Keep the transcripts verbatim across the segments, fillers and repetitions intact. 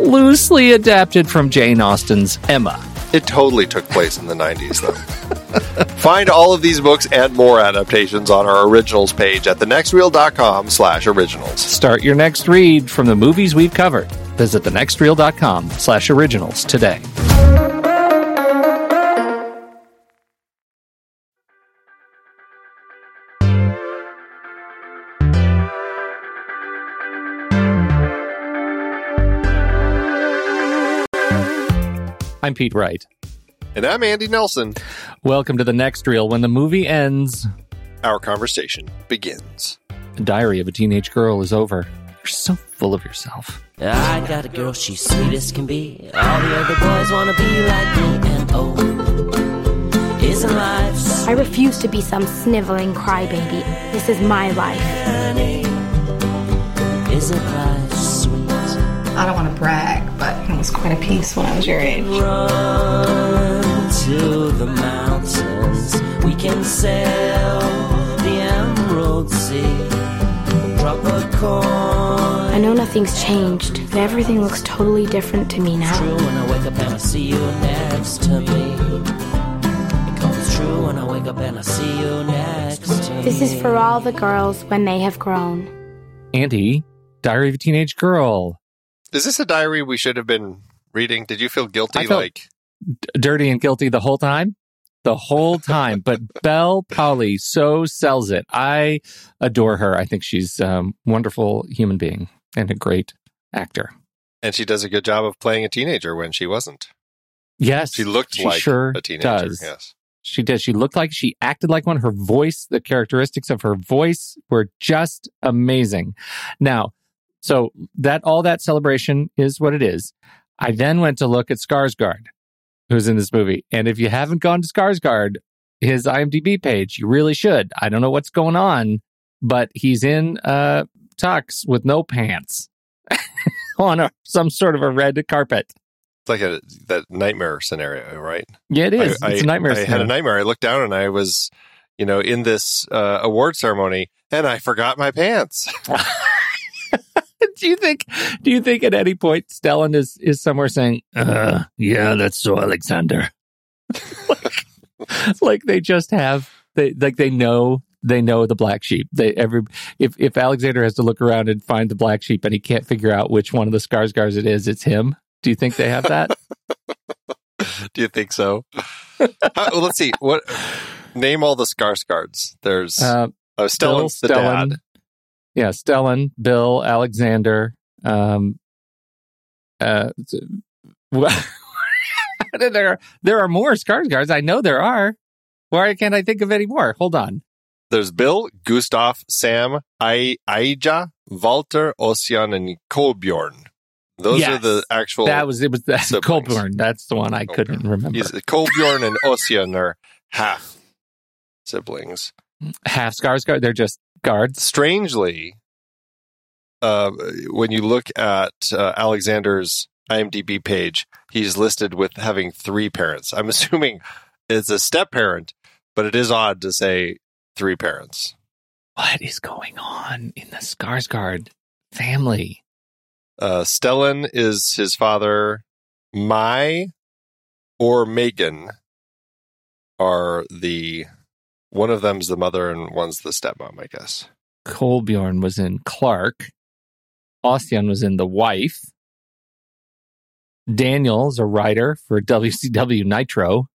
loosely adapted from Jane Austen's Emma. It totally took place in the nineties, though. Find all of these books and more adaptations on our Originals page at thenextreel.com slash originals. Start your next read from the movies we've covered. Visit thenextreel.com slash originals today. I'm Pete Wright. And I'm Andy Nelson. Welcome to The Next Reel. When the movie ends, our conversation begins. The Diary of a Teenage Girl is over. You're so full of yourself. I got a girl, she's sweet as can be. All the other boys want to be like me. And oh, isn't life... I refuse to be some sniveling crybaby. This is my life. Isn't life sweet? I don't want to brag, but it was quite a piece when I was your age. Run to the mountains. We can sail the Emerald Sea. Drop a coin. I know nothing's changed, but everything looks totally different to me now. It's true when I wake up and I see you next to me. It's true when I wake up and I see you next to me. This is for all the girls when they have grown. Andy, Diary of a Teenage Girl. Is this a diary we should have been reading? Did you feel guilty? I felt like d- dirty and guilty the whole time? The whole time. But Bel Powley so sells it. I adore her. I think she's a um, wonderful human being and a great actor. And she does a good job of playing a teenager when she wasn't. Yes. She looked she like sure a teenager. Does. Yes. She did. She looked like, she acted like one. Her voice, the characteristics of her voice were just amazing. Now, so that all that celebration is what it is. I then went to look at Skarsgård, who's in this movie. And if you haven't gone to Skarsgård, his IMDb page, you really should. I don't know what's going on, but he's in uh, tux with no pants on a, some sort of a red carpet. It's like a that nightmare scenario, right? Yeah, it is. I, it's I, a nightmare I scenario. I had a nightmare. I looked down and I was, you know, in this uh, award ceremony and I forgot my pants. Do you think do you think at any point Stellan is, is somewhere saying, uh, yeah, that's so Alexander. like, like they just have they like they know they know the black sheep. They every if, if Alexander has to look around and find the black sheep and he can't figure out which one of the Skarsgårds it is, it's him. Do you think they have that? Do you think so? How, well, let's see. What name all the Skarsgårds? There's uh, oh, Stellan's Bill, the Stellan, dad. Yeah, Stellan, Bill, Alexander. Um, uh, well, there, are, there are more Skarsgårds. I know there are. Why can't I think of any more? Hold on. There's Bill, Gustav, Sam, I, Aija, Walter, Ossian, and Kolbjorn. Those yes, are the actual. That was it. Was that Kolbjorn? That's the one I Kolbjorn. couldn't remember. He's, Kolbjorn and Ossian are half siblings. Half Skarsgård. They're just guards. Strangely, uh, when you look at uh, Alexander's IMDb page, he's listed with having three parents. I'm assuming it's a step parent, but it is odd to say three parents. What is going on in the Skarsgård family? Uh, Stellan is his father. Mai or Megan are the... One of them's the mother and one's the stepmom, I guess. Kolbjorn was in Clark. Ossian was in The Wife. Daniel's a writer for W C W Nitro.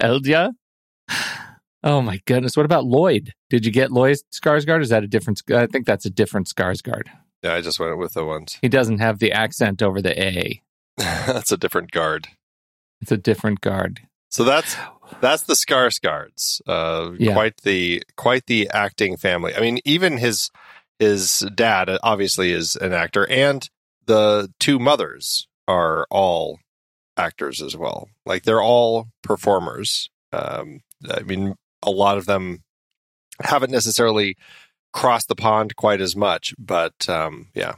Eldia? Oh my goodness. What about Lloyd? Did you get Lloyd Skarsgård? Is that a different... I think that's a different Skarsgård. Yeah, I just went with the ones. He doesn't have the accent over the A. That's a different guard. It's a different guard. So that's that's the Skarsgårds. Uh, yeah. Quite the quite the acting family. I mean, even his his dad obviously is an actor, and the two mothers are all actors as well. Like they're all performers. Um, I mean, a lot of them haven't necessarily cross the pond quite as much, but um, yeah.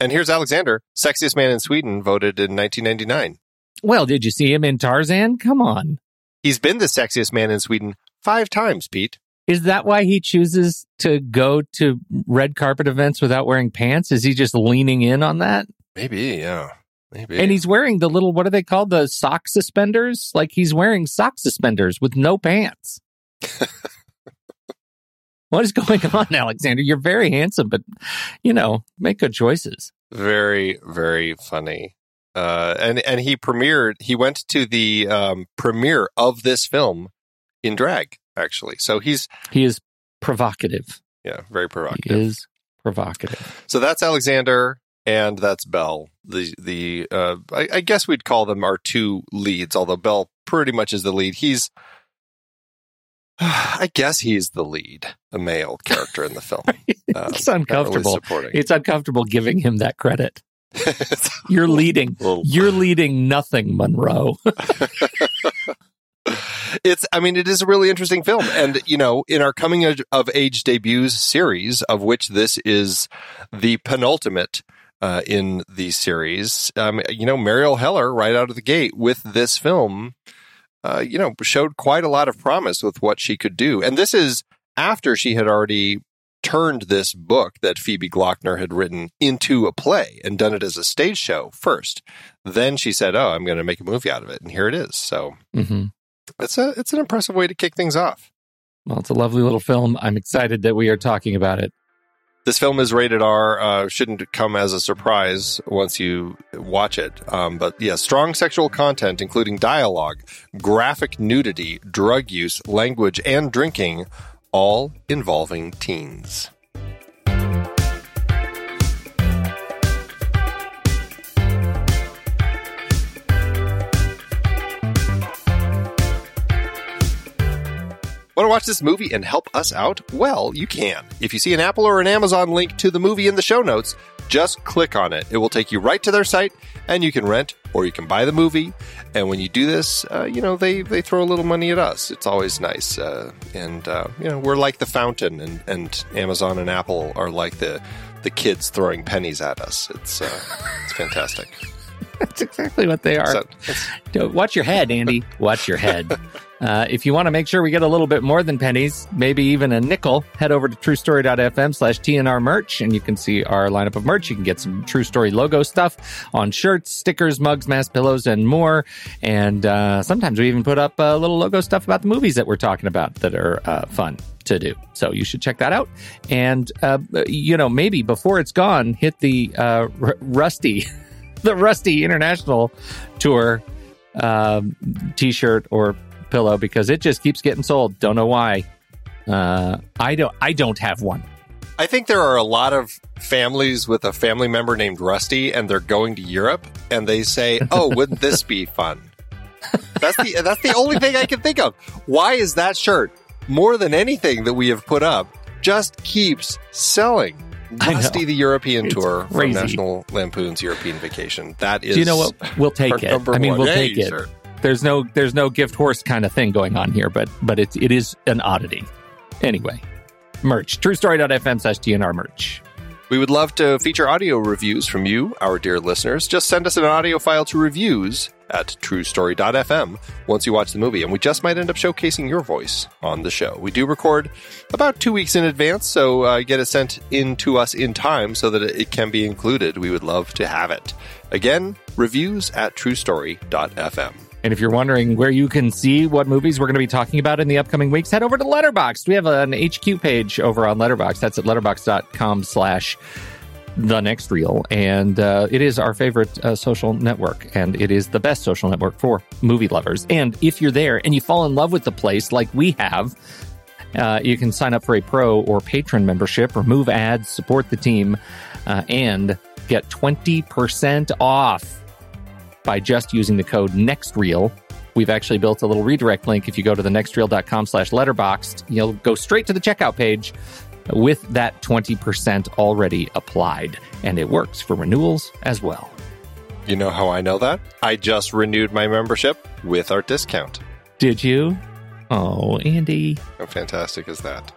And here's Alexander, sexiest man in Sweden, voted in nineteen ninety-nine. Well, did you see him in Tarzan? Come on. He's been the sexiest man in Sweden five times, Pete. Is that why he chooses to go to red carpet events without wearing pants? Is he just leaning in on that? Maybe, yeah. Maybe. And he's wearing the little, what are they called? The sock suspenders? Like he's wearing sock suspenders with no pants. What is going on, Alexander? You're very handsome, but, you know, make good choices. Very, very funny. Uh, and, and he premiered, he went to the um, premiere of this film in drag, actually. So he's... He is provocative. Yeah, very provocative. He is provocative. So that's Alexander and that's Bel. The, the uh, I, I guess we'd call them our two leads, although Bel pretty much is the lead. He's... I guess he's the lead, a male character in the film. Um, it's uncomfortable. Really it's uncomfortable giving him that credit. You're leading. Little... You're leading nothing, Monroe. It's. I mean, it is a really interesting film. And, you know, in our Coming of Age Debuts series, of which this is the penultimate uh, in the series, um, you know, Marielle Heller, right out of the gate with this film... Uh, you know, showed quite a lot of promise with what she could do. And this is after she had already turned this book that Phoebe Gloeckler had written into a play and done it as a stage show first. Then she said, oh, I'm going to make a movie out of it. And here it is. So mm-hmm. it's a it's an impressive way to kick things off. Well, it's a lovely little film. I'm excited that we are talking about it This film is rated R. Uh, shouldn't come as a surprise once you watch it. Um, but yeah, strong sexual content, including dialogue, graphic nudity, drug use, language, and drinking, all involving teens. Want to watch this movie and help us out? Well, you can. If you see an Apple or an Amazon link to the movie in the show notes, just click on it. It will take you right to their site, and you can rent or you can buy the movie. And when you do this, uh, you know, they, they throw a little money at us. It's always nice. Uh, and, uh, you know, we're like the fountain, and, and Amazon and Apple are like the, the kids throwing pennies at us. It's, uh, it's fantastic. That's exactly what they are. So, watch your head, Andy. Watch your head. Uh, if you want to make sure we get a little bit more than pennies, maybe even a nickel, head over to truestory.fm slash TNR merch, and you can see our lineup of merch. You can get some True Story logo stuff on shirts, stickers, mugs, masks, pillows, and more. And uh, sometimes we even put up uh, little logo stuff about the movies that we're talking about that are uh, fun to do. So you should check that out. And, uh, you know, maybe before it's gone, hit the uh, r- Rusty... the Rusty International Tour um, T-shirt or pillow, because it just keeps getting sold. Don't know why. Uh, I don't. I don't have one. I think there are a lot of families with a family member named Rusty, and they're going to Europe, and they say, "Oh, wouldn't this be fun?" That's the that's the only thing I can think of. Why is that shirt more than anything that we have put up just keeps selling? Rusty the European it's Tour crazy. From National Lampoon's European Vacation. That is, do you know what? We'll take it. I mean, one. we'll hey, take it. Sir. There's no, there's no gift horse kind of thing going on here, but but it it is an oddity. Anyway, merch. TrueStory.fm slash TNR merch. We would love to feature audio reviews from you, our dear listeners. Just send us an audio file to reviews at truestory dot f m once you watch the movie, and we just might end up showcasing your voice on the show. We do record about two weeks in advance, so uh, get it sent in to us in time so that it can be included. We would love to have it. Again, reviews at truestory dot f m. And if you're wondering where you can see what movies we're going to be talking about in the upcoming weeks, head over to Letterboxd. We have an H Q page over on Letterboxd. That's at letterboxd.com slash the next reel. And uh, it is our favorite uh, social network. And it is the best social network for movie lovers. And if you're there and you fall in love with the place like we have, uh, you can sign up for a pro or patron membership, remove ads, support the team, uh, and get twenty percent off by just using the code NEXTREEL. We've actually built a little redirect link. If you go to the nextreel.com slash letterboxd, you'll go straight to the checkout page with that twenty percent already applied. And it works for renewals as well. You know how I know that? I just renewed my membership with our discount. Did you? Oh, Andy. How fantastic is that?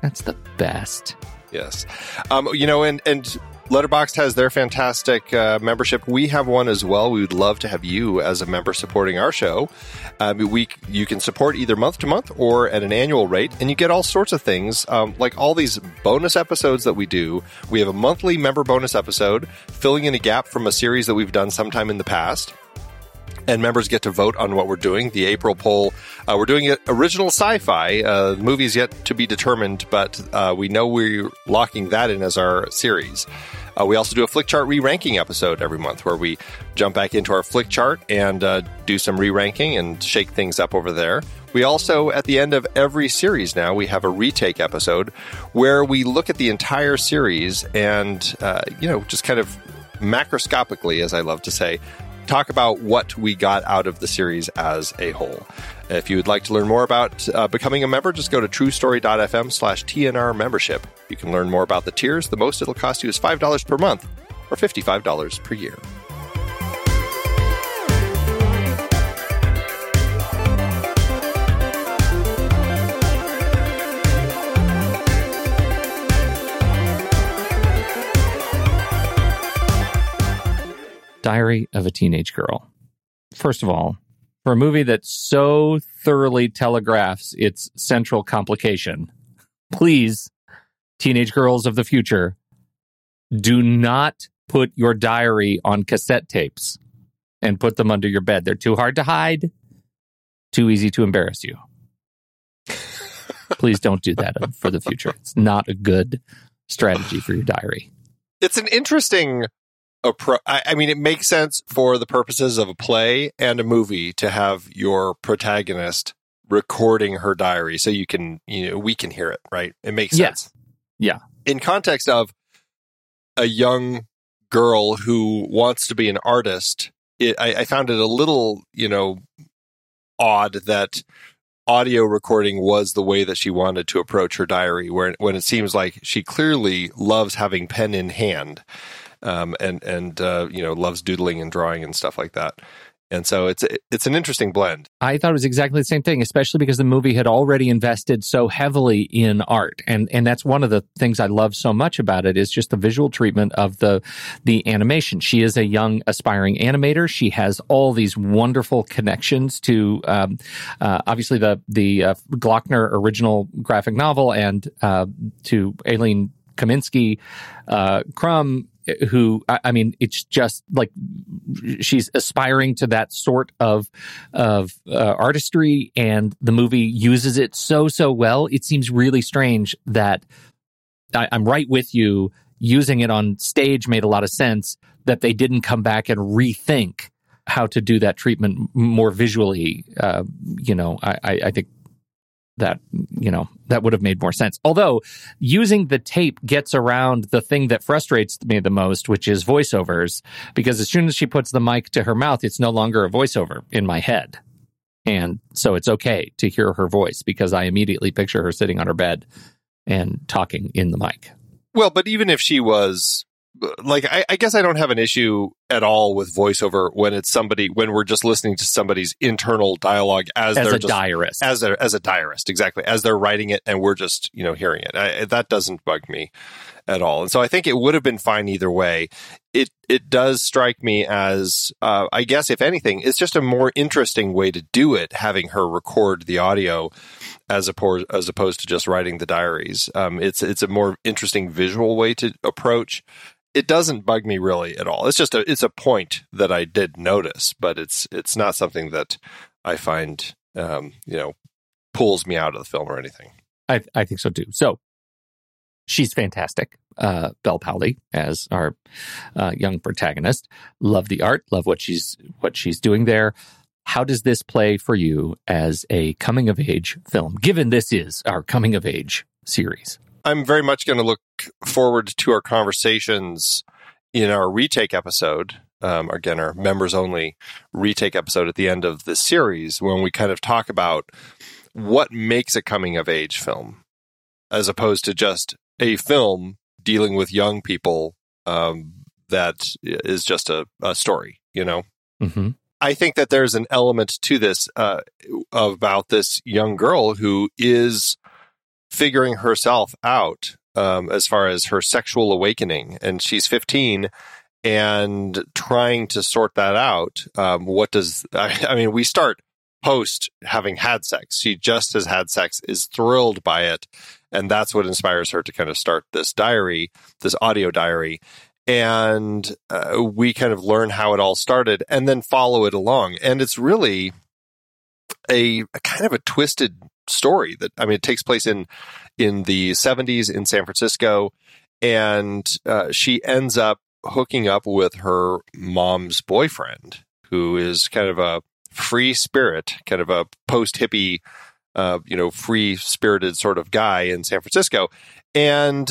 That's the best. Yes. Um, you know, and... and Letterboxd has their fantastic uh, membership. We have one as well. We would love to have you as a member supporting our show. Um, we You can support either month to month or at an annual rate, and you get all sorts of things, um, like all these bonus episodes that we do. We have a monthly member bonus episode, filling in a gap from a series that we've done sometime in the past. And members get to vote on what we're doing. The April poll, uh, we're doing original sci-fi. Uh, the movie's yet to be determined, but uh, we know we're locking that in as our series. Uh, we also do a Flick Chart re-ranking episode every month where we jump back into our Flick Chart and uh, do some re-ranking and shake things up over there. We also, at the end of every series now, we have a retake episode where we look at the entire series and, uh, you know, just kind of macroscopically, as I love to say, talk about what we got out of the series as a whole. If you would like to learn more about uh, becoming a member, just go to truestory.fm slash TNR membership. You can learn more about the tiers. The most it'll cost you is five dollars per month or fifty-five dollars per year. Diary of a Teenage Girl. First of all, for a movie that so thoroughly telegraphs its central complication, please, teenage girls of the future, do not put your diary on cassette tapes and put them under your bed. They're too hard to hide, too easy to embarrass you. Please don't do that for the future. It's not a good strategy for your diary. It's an interesting approach. I mean, it makes sense for the purposes of a play and a movie to have your protagonist recording her diary so you can, you know, we can hear it, right? It makes sense. Yeah. Yeah. In context of a young girl who wants to be an artist, it, I, I found it a little, you know, odd that audio recording was the way that she wanted to approach her diary, where when it seems like she clearly loves having pen in hand, um, and and uh, you know, loves doodling and drawing and stuff like that. And so it's it's an interesting blend. I thought it was exactly the same thing, especially because the movie had already invested so heavily in art, and and that's one of the things I love so much about it is just the visual treatment of the the animation. She is a young aspiring animator. She has all these wonderful connections to um, uh, obviously the the uh, Gloeckner original graphic novel and uh, to Aileen Kaminsky uh, Crumb. Who, I mean, it's just like she's aspiring to that sort of of uh, artistry, and the movie uses it so, so well. It seems really strange that I, I'm right with you. Using it on stage made a lot of sense that they didn't come back and rethink how to do that treatment more visually. Uh, you know, I, I, I think that, you know, that would have made more sense. Although using the tape gets around the thing that frustrates me the most, which is voiceovers, because as soon as she puts the mic to her mouth, it's no longer a voiceover in my head. And so it's okay to hear her voice because I immediately picture her sitting on her bed and talking in the mic. Well, but even if she was like, I, I guess I don't have an issue at all with voiceover when it's somebody, when we're just listening to somebody's internal dialogue as, as they're a just, diarist, as a, as a diarist, exactly, as they're writing it and we're just, you know, hearing it. I, that doesn't bug me at all. And so I think it would have been fine either way. It, it does strike me as, uh, I guess, if anything, it's just a more interesting way to do it, having her record the audio as opposed, as opposed to just writing the diaries. Um, it's, it's a more interesting visual way to approach. It doesn't bug me really at all. It's just a it's a point that I did notice, but it's it's not something that I find um, you know, pulls me out of the film or anything. I I think so too. So she's fantastic, uh, Bel Powley as our uh, young protagonist. Love the art. Love what she's what she's doing there. How does this play for you as a coming of age film? Given this is our coming of age series. I'm very much going to look forward to our conversations in our retake episode, um, again, our members-only retake episode at the end of this series, when we kind of talk about what makes a coming-of-age film, as opposed to just a film dealing with young people um, that is just a, a story, you know? Mm-hmm. I think that there's an element to this uh, about this young girl who is figuring herself out um, as far as her sexual awakening. And she's fifteen and trying to sort that out. Um, what does, I, I mean, we start post having had sex. She just has had sex, is thrilled by it. And that's what inspires her to kind of start this diary, this audio diary. And uh, we kind of learn how it all started and then follow it along. And it's really a, a kind of a twisted story that, I mean, it takes place in in the seventies in San Francisco, and uh, she ends up hooking up with her mom's boyfriend, who is kind of a free spirit, kind of a post-hippie, uh, you know, free-spirited sort of guy in San Francisco. And,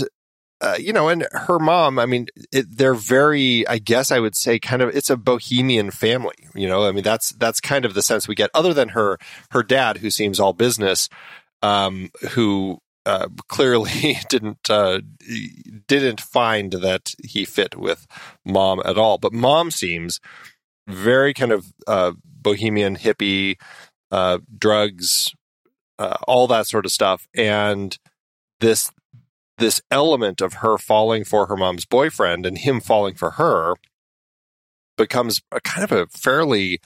uh, you know, and her mom, I mean, it, they're very, I guess I would say, kind of, it's a bohemian family, you know, I mean, that's, that's kind of the sense we get, other than her, her dad, who seems all business, um, who, uh, clearly didn't, uh, didn't find that he fit with mom at all. But mom seems very kind of, uh, bohemian, hippie, uh, drugs, uh, all that sort of stuff. And this, this element of her falling for her mom's boyfriend and him falling for her becomes a kind of a fairly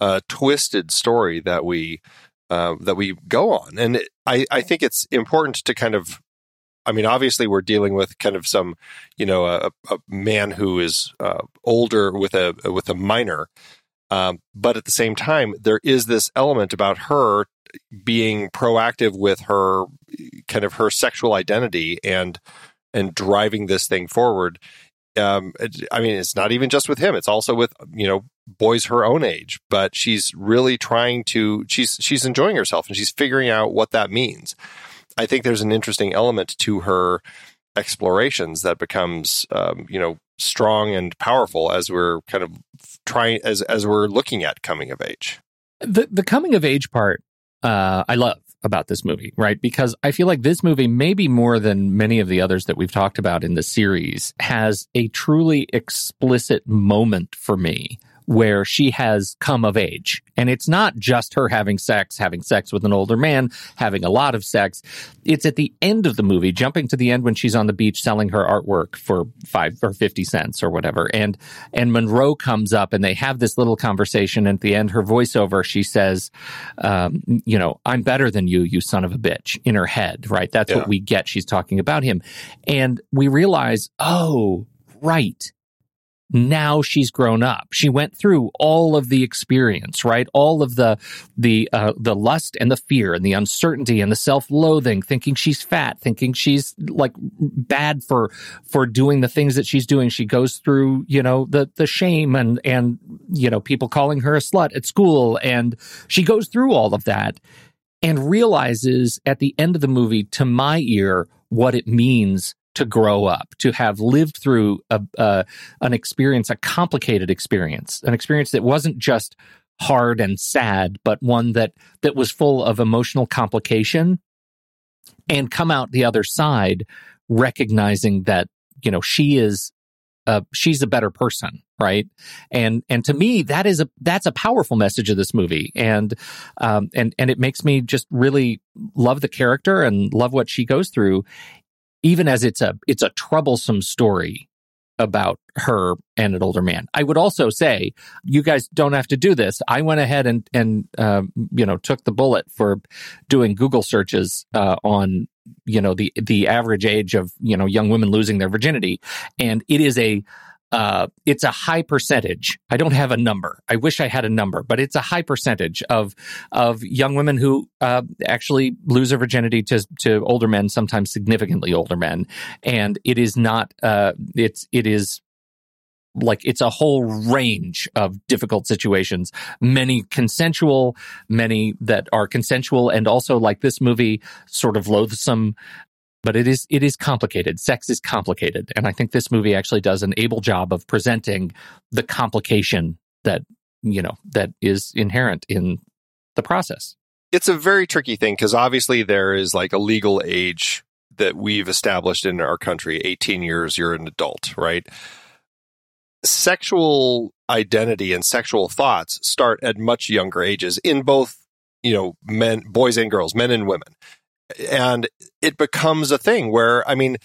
uh, twisted story that we uh, that we go on. And it, I, I think it's important to kind of, I mean, obviously we're dealing with kind of some, you know, a, a man who is uh, older with a with a minor. Um, but at the same time, there is this element about her being proactive with her kind of her sexual identity and and driving this thing forward. Um, I mean, it's not even just with him. It's also with, you know, boys her own age, but she's really trying to, she's, she's enjoying herself and she's figuring out what that means. I think there's an interesting element to her explorations that becomes, um, you know, strong and powerful as we're kind of trying, as, as we're looking at coming of age. The, the coming of age part, uh, I love about this movie, right? Because I feel like this movie, maybe more than many of the others that we've talked about in the series, has a truly explicit moment for me where she has come of age. And it's not just her having sex, having sex with an older man, having a lot of sex. It's at the end of the movie, jumping to the end when she's on the beach selling her artwork for five or fifty cents or whatever. And and Monroe comes up and they have this little conversation. And at the end, her voiceover, she says, um, you know, I'm better than you, you son of a bitch, in her head, right? That's yeah. what we get. She's talking about him. And we realize, oh, right. Now she's grown up. She went through all of the experience, right? All of the the uh, the lust and the fear and the uncertainty and the self-loathing, thinking she's fat, thinking she's like bad for for doing the things that she's doing. She goes through, you know, the the shame and and you know, people calling her a slut at school, and she goes through all of that and realizes at the end of the movie, to my ear, what it means to grow up, to have lived through a, uh, an experience, a complicated experience, an experience that wasn't just hard and sad, but one that that was full of emotional complication, and come out the other side recognizing that, you know, she is uh, she's a better person, right? And and to me, that is a that's a powerful message of this movie, and um and and it makes me just really love the character and love what she goes through. Even as it's a it's a troublesome story about her and an older man. I would also say, you guys don't have to do this. I went ahead and and uh, you know took the bullet for doing Google searches uh, on you know the the average age of you know young women losing their virginity, and it is a uh, it's a high percentage. I don't have a number. I wish I had a number, but it's a high percentage of of young women who uh, actually lose their virginity to to older men, sometimes significantly older men. And it is not. Uh, it's it is like it's a whole range of difficult situations. Many consensual, many that are consensual, and also like this movie, sort of loathsome. But it is it is complicated. Sex is complicated. And I think this movie actually does an able job of presenting the complication that, you know, that is inherent in the process. It's a very tricky thing because obviously there is like a legal age that we've established in our country. eighteen years, you're an adult, right? Sexual identity and sexual thoughts start at much younger ages in both, you know, men, boys and girls, men and women. And it becomes a thing where, I mean,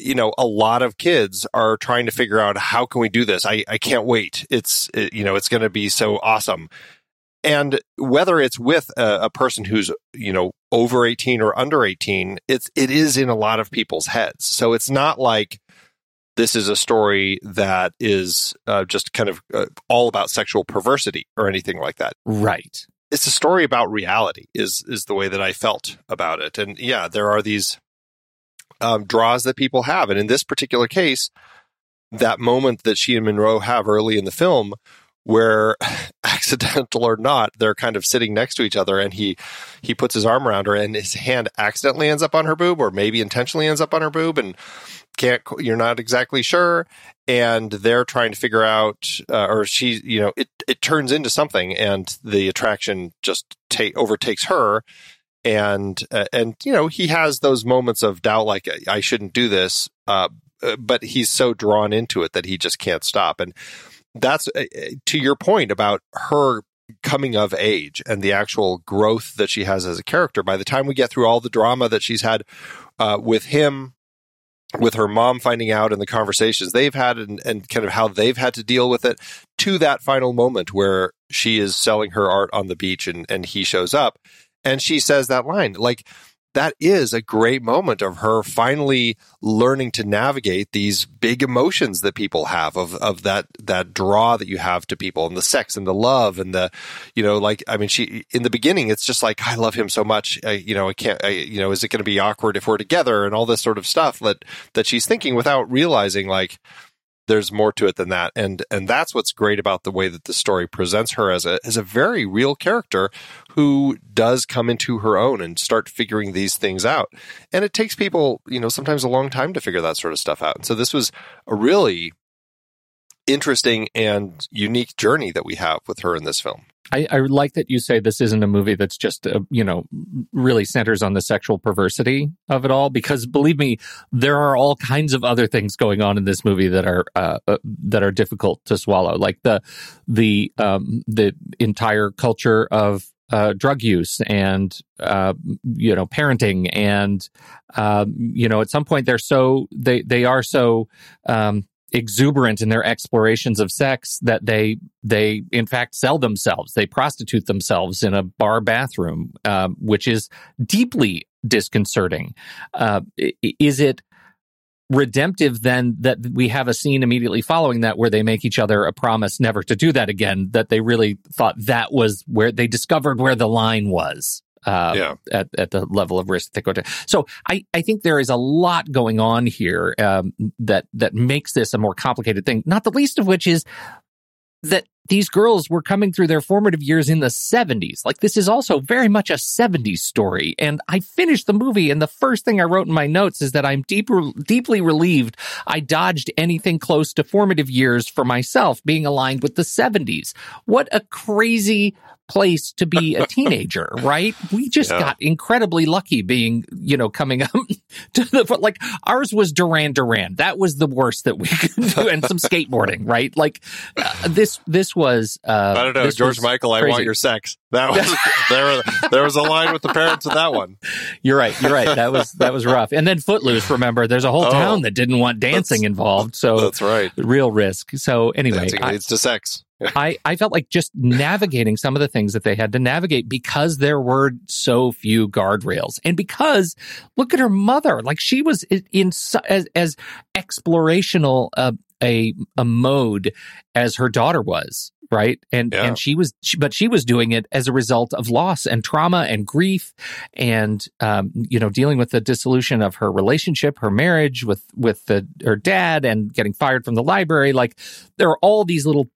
you know, a lot of kids are trying to figure out, how can we do this? I, I can't wait. It's, it, you know, it's going to be so awesome. And whether it's with a, a person who's, you know, over eighteen or under eighteen, it's, it is in a lot of people's heads. So it's not like this is a story that is uh, just kind of uh, all about sexual perversity or anything like that. Right. It's a story about reality is is the way that I felt about it. And yeah, there are these um, draws that people have. And in this particular case, that moment that she and Monroe have early in the film where, accidental or not, they're kind of sitting next to each other and he he puts his arm around her and his hand accidentally ends up on her boob, or maybe intentionally ends up on her boob, and can't you're not exactly sure. And they're trying to figure out, uh, or she, you know, it, it turns into something, and the attraction just take overtakes her. And, uh, and, you know, he has those moments of doubt, like, I shouldn't do this. Uh, but he's so drawn into it that he just can't stop. And that's uh, to your point about her coming of age and the actual growth that she has as a character. By the time we get through all the drama that she's had uh, with him, with her mom finding out, and the conversations they've had, and, and kind of how they've had to deal with it, to that final moment where she is selling her art on the beach and, and he shows up and she says that line, like, that is a great moment of her finally learning to navigate these big emotions that people have of, of that, that draw that you have to people and the sex and the love and the, you know, like, I mean, she, in the beginning, it's just like, I love him so much. I, you know, I can't, I, you know, is it going to be awkward if we're together and all this sort of stuff that, that she's thinking without realizing like, there's more to it than that. And and that's what's great about the way that the story presents her as a as a very real character who does come into her own and start figuring these things out. And it takes people, you know, sometimes a long time to figure that sort of stuff out. And so this was a really interesting and unique journey that we have with her in this film. I, I like that you say this isn't a movie that's just, uh, you know, really centers on the sexual perversity of it all, because believe me, there are all kinds of other things going on in this movie that are uh, uh, that are difficult to swallow, like the the um, the entire culture of uh, drug use and, uh, you know, parenting. And, uh, you know, at some point they're so they they are so um exuberant in their explorations of sex that they they in fact sell themselves. They prostitute themselves in a bar bathroom, uh, which is deeply disconcerting. Uh, is it redemptive then that we have a scene immediately following that where they make each other a promise never to do that again, that they really thought that was where they discovered where the line was? Uh, yeah. at, at the level of risk that go to. So I, I think there is a lot going on here um, that that makes this a more complicated thing, not the least of which is that these girls were coming through their formative years in the seventies. Like, this is also very much a seventies story. And I finished the movie, and the first thing I wrote in my notes is that I'm deep, deeply relieved I dodged anything close to formative years for myself being aligned with the seventies. What a crazy place to be a teenager, right? We just yeah. got incredibly lucky being, you know, coming up to the, like, ours was Duran Duran. That was the worst that we could do, and some skateboarding, right? Like, uh, this this was... Uh, I don't know, George Michael, crazy. I want your sex. That was there, there was a line with the parents of that one. You're right, you're right. That was that was rough. And then Footloose, remember, there's a whole oh, town that didn't want dancing involved, so... That's right. Real risk. So, anyway... Dancing I, leads to sex. I, I felt like just navigating some of the things that they had to navigate because there were so few guardrails. And because, look at her mother, like she was in, in as, as explorational uh, a a mode as her daughter was, right? And yeah. and she was, she, but she was doing it as a result of loss and trauma and grief and, um, you know, dealing with the dissolution of her relationship, her marriage with, with the, her dad and getting fired from the library. Like there are all these little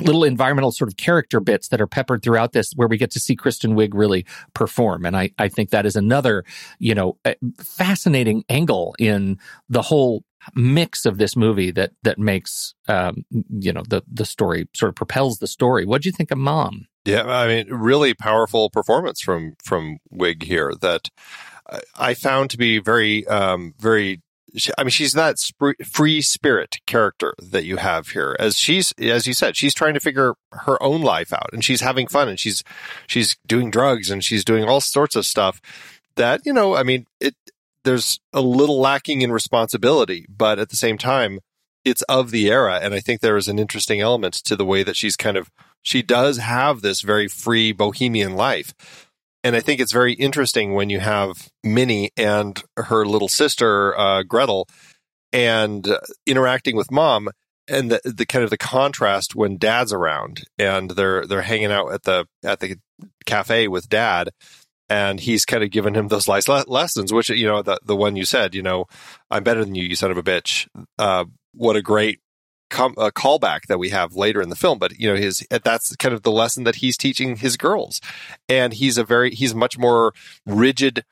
little environmental sort of character bits that are peppered throughout this where we get to see Kristen Wiig really perform. And I, I think that is another, you know, fascinating angle in the whole mix of this movie that that makes, um, you know, the, the story sort of propels the story. What do you think of Mom? Yeah, I mean, really powerful performance from from Wiig here that I found to be very, um, very I mean, she's that sp- free spirit character that you have here. As she's, as you said, she's trying to figure her own life out, and she's having fun, and she's she's doing drugs, and she's doing all sorts of stuff that, you know, I mean, it. There's a little lacking in responsibility, but at the same time, it's of the era, and I think there is an interesting element to the way that she's kind of she does have this very free bohemian life. And I think it's very interesting when you have Minnie and her little sister, uh, Gretel, and uh, interacting with Mom, and the, the kind of the contrast when Dad's around and they're they're hanging out at the at the cafe with Dad, and he's kind of giving him those life lessons, which, you know, the, the one you said, you know, I'm better than you, you son of a bitch. Uh, what a great com- a callback that we have later in the film, but you know, his that's kind of the lesson that he's teaching his girls. And he's a very he's much more rigid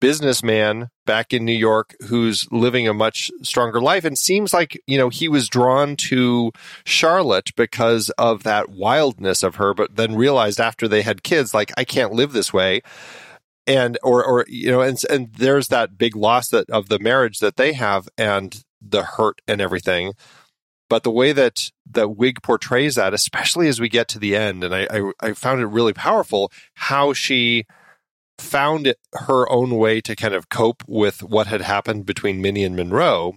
businessman back in New York who's living a much stronger life, and seems like, you know, he was drawn to Charlotte because of that wildness of her, but then realized after they had kids, like, I can't live this way. And or or you know, and and there's that big loss that of the marriage that they have and the hurt and everything. But the way that, that Wiig portrays that, especially as we get to the end, and I, I, I found it really powerful, how she found it, her own way to kind of cope with what had happened between Minnie and Monroe,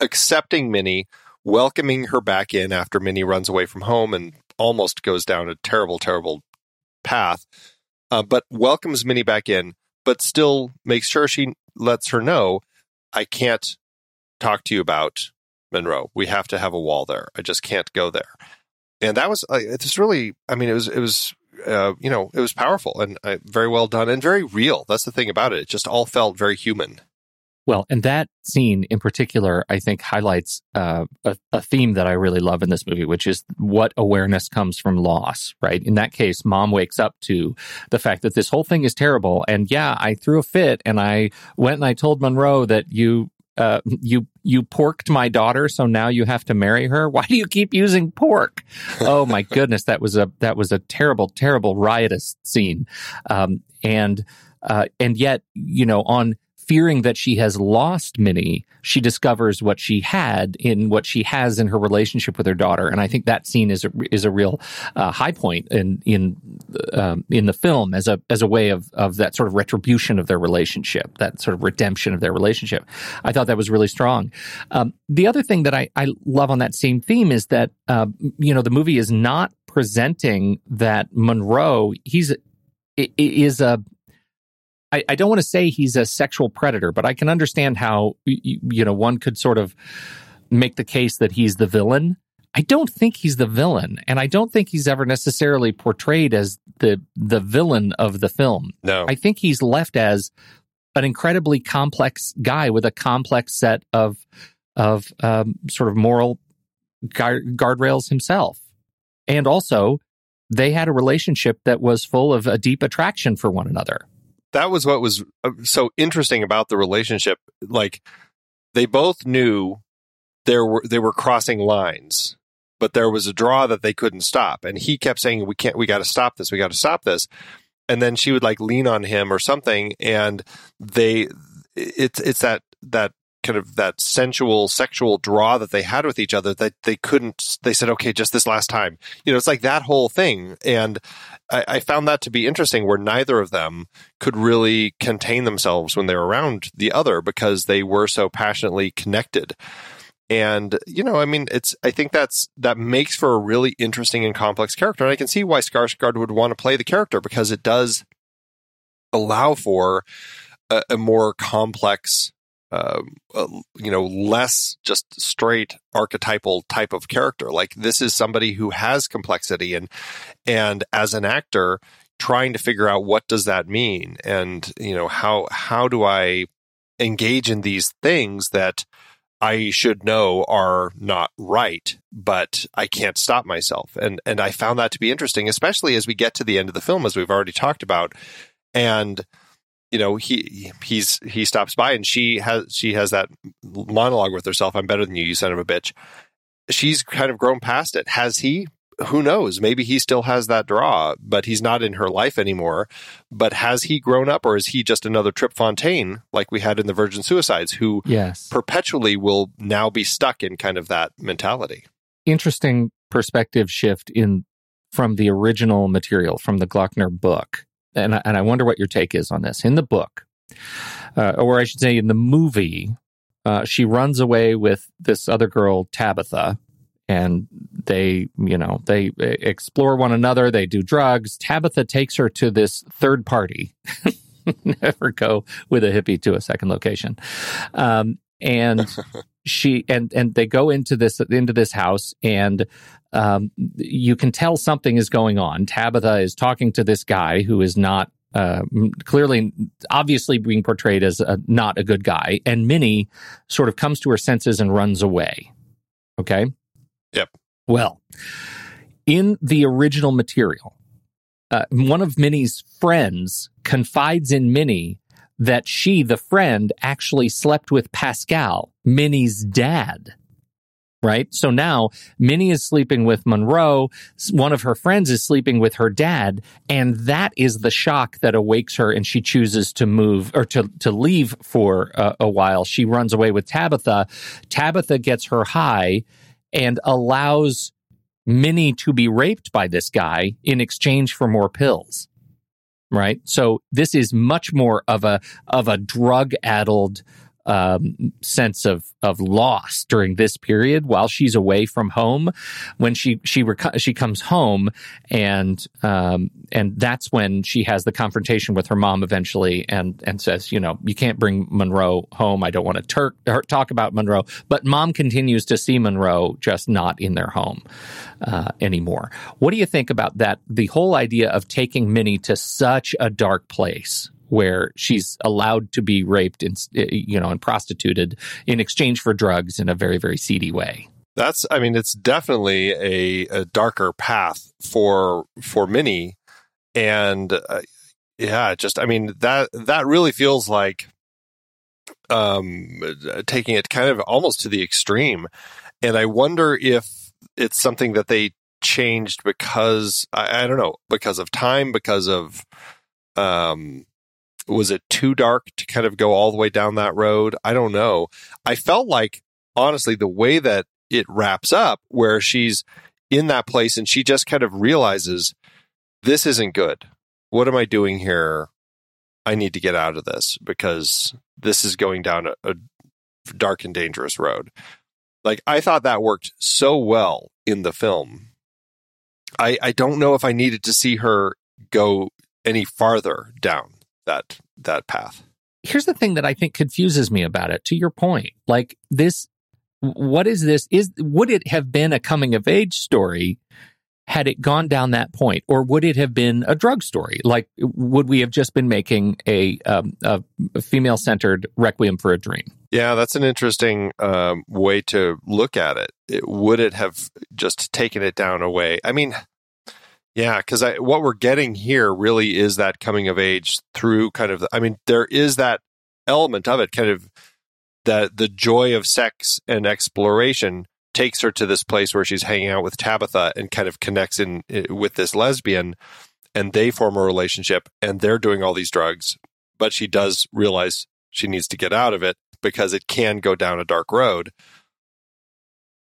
accepting Minnie, welcoming her back in after Minnie runs away from home and almost goes down a terrible, terrible path, uh, but welcomes Minnie back in, but still makes sure she lets her know, I can't talk to you about Monroe. We have to have a wall there. I just can't go there. And that was, uh, it's really, I mean, it was, it was, uh, you know, it was powerful and uh, very well done and very real. That's the thing about it. It just all felt very human. Well, and that scene in particular, I think, highlights uh, a, a theme that I really love in this movie, which is what awareness comes from loss, right? In that case, mom wakes up to the fact that this whole thing is terrible. And yeah, I threw a fit and I went and I told Monroe that you, uh, you, you porked my daughter, so now you have to marry her. Why do you keep using pork? Oh my goodness, that was a that was a terrible, terrible, riotous scene. Um, and uh, and yet, you know, on. Fearing that she has lost Minnie, she discovers what she had in what she has in her relationship with her daughter, and I think that scene is a, is a real uh, high point in in um, in the film as a as a way of of that sort of retribution of their relationship, that sort of redemption of their relationship. I thought that was really strong. Um, the other thing that I, I love on that same theme is that uh, you know the movie is not presenting that Monroe he's is a I don't want to say he's a sexual predator, but I can understand how, you know, one could sort of make the case that he's the villain. I don't think he's the villain, and I don't think he's ever necessarily portrayed as the the villain of the film. No. I think he's left as an incredibly complex guy with a complex set of, of um, sort of moral guard, guardrails himself. And also, they had a relationship that was full of a deep attraction for one another. That was what was so interesting about the relationship. Like, they both knew there were they were crossing lines, but there was a draw that they couldn't stop. And he kept saying, "We can't. We got to stop this. We got to stop this." And then she would like lean on him or something, and they it's it's that that kind of that sensual, sexual draw that they had with each other that they couldn't. They said, "Okay, just this last time." You know, it's like that whole thing, and. I found that to be interesting where neither of them could really contain themselves when they were around the other because they were so passionately connected. And, you know, I mean, it's I think that's that makes for a really interesting and complex character. And I can see why Skarsgård would want to play the character because it does allow for a, a more complex, uh, uh, you know, less just straight archetypal type of character. Like this is somebody who has complexity and, and as an actor trying to figure out what does that mean? And, you know, how, how do I engage in these things that I should know are not right, but I can't stop myself. And, and I found that to be interesting, especially as we get to the end of the film, as we've already talked about. And, you know, he he's he stops by and she has she has that monologue with herself. I'm better than you, you son of a bitch. She's kind of grown past it. Has he? Who knows? Maybe he still has that draw, but he's not in her life anymore. But has he grown up, or is he just another Trip Fontaine like we had in the Virgin Suicides, who yes. perpetually will now be stuck in kind of that mentality? Interesting perspective shift in from the original material, from the Gloeckner book. And I, and I wonder what your take is on this. In the book, uh, or I should say in the movie, uh, she runs away with this other girl, Tabitha, and they, you know, they explore one another. They do drugs. Tabitha takes her to this third party. Never go with a hippie to a second location. Um, and she and and they go into this into this house, and um, you can tell something is going on. Tabitha is talking to this guy who is not uh, clearly, obviously being portrayed as a, not a good guy. And Minnie sort of comes to her senses and runs away. Okay. Yep. Well, in the original material, uh, one of Minnie's friends confides in Minnie that she, the friend, actually slept with Pascal, Minnie's dad, right? So now Minnie is sleeping with Monroe. One of her friends is sleeping with her dad. And that is the shock that awakes her, and she chooses to move or to, to leave for a, a while. She runs away with Tabitha. Tabitha gets her high and allows Minnie to be raped by this guy in exchange for more pills. Right. So this is much more of a of a drug-addled um, sense of of loss during this period while she's away from home. When she she rec- she comes home, and um, and that's when she has the confrontation with her mom eventually, and and says, you know, you can't bring Monroe home. I don't want to ter- ter- talk about Monroe. But mom continues to see Monroe, just not in their home uh, anymore. What do you think about that? The whole idea of taking Minnie to such a dark place where she's allowed to be raped and, you know, and prostituted in exchange for drugs in a very, very seedy way. That's, I mean, it's definitely a, a darker path for for Minnie. And uh, yeah, just, I mean, that that really feels like um, taking it kind of almost to the extreme. And I wonder if it's something that they changed because, I, I don't know, because of time, because of... Um, was it too dark to kind of go all the way down that road? I don't know. I felt like, honestly, the way that it wraps up, where she's in that place and she just kind of realizes, this isn't good. What am I doing here? I need to get out of this because this is going down a, a dark and dangerous road. Like, I thought that worked so well in the film. I, I don't know if I needed to see her go any farther down that that path. Here's the thing that I think confuses me about it, to your point. Like, this, what is this? Is would it have been a coming of age story had it gone down that point? Or would it have been a drug story? Like, would we have just been making a, um, a female-centered Requiem for a Dream? Yeah, that's an interesting um, way to look at it. it. Would it have just taken it down a way? I mean... Yeah, because what we're getting here really is that coming of age through kind of, the, I mean, there is that element of it, kind of that the joy of sex and exploration takes her to this place where she's hanging out with Tabitha and kind of connects in with this lesbian, and they form a relationship, and they're doing all these drugs, but she does realize she needs to get out of it because it can go down a dark road.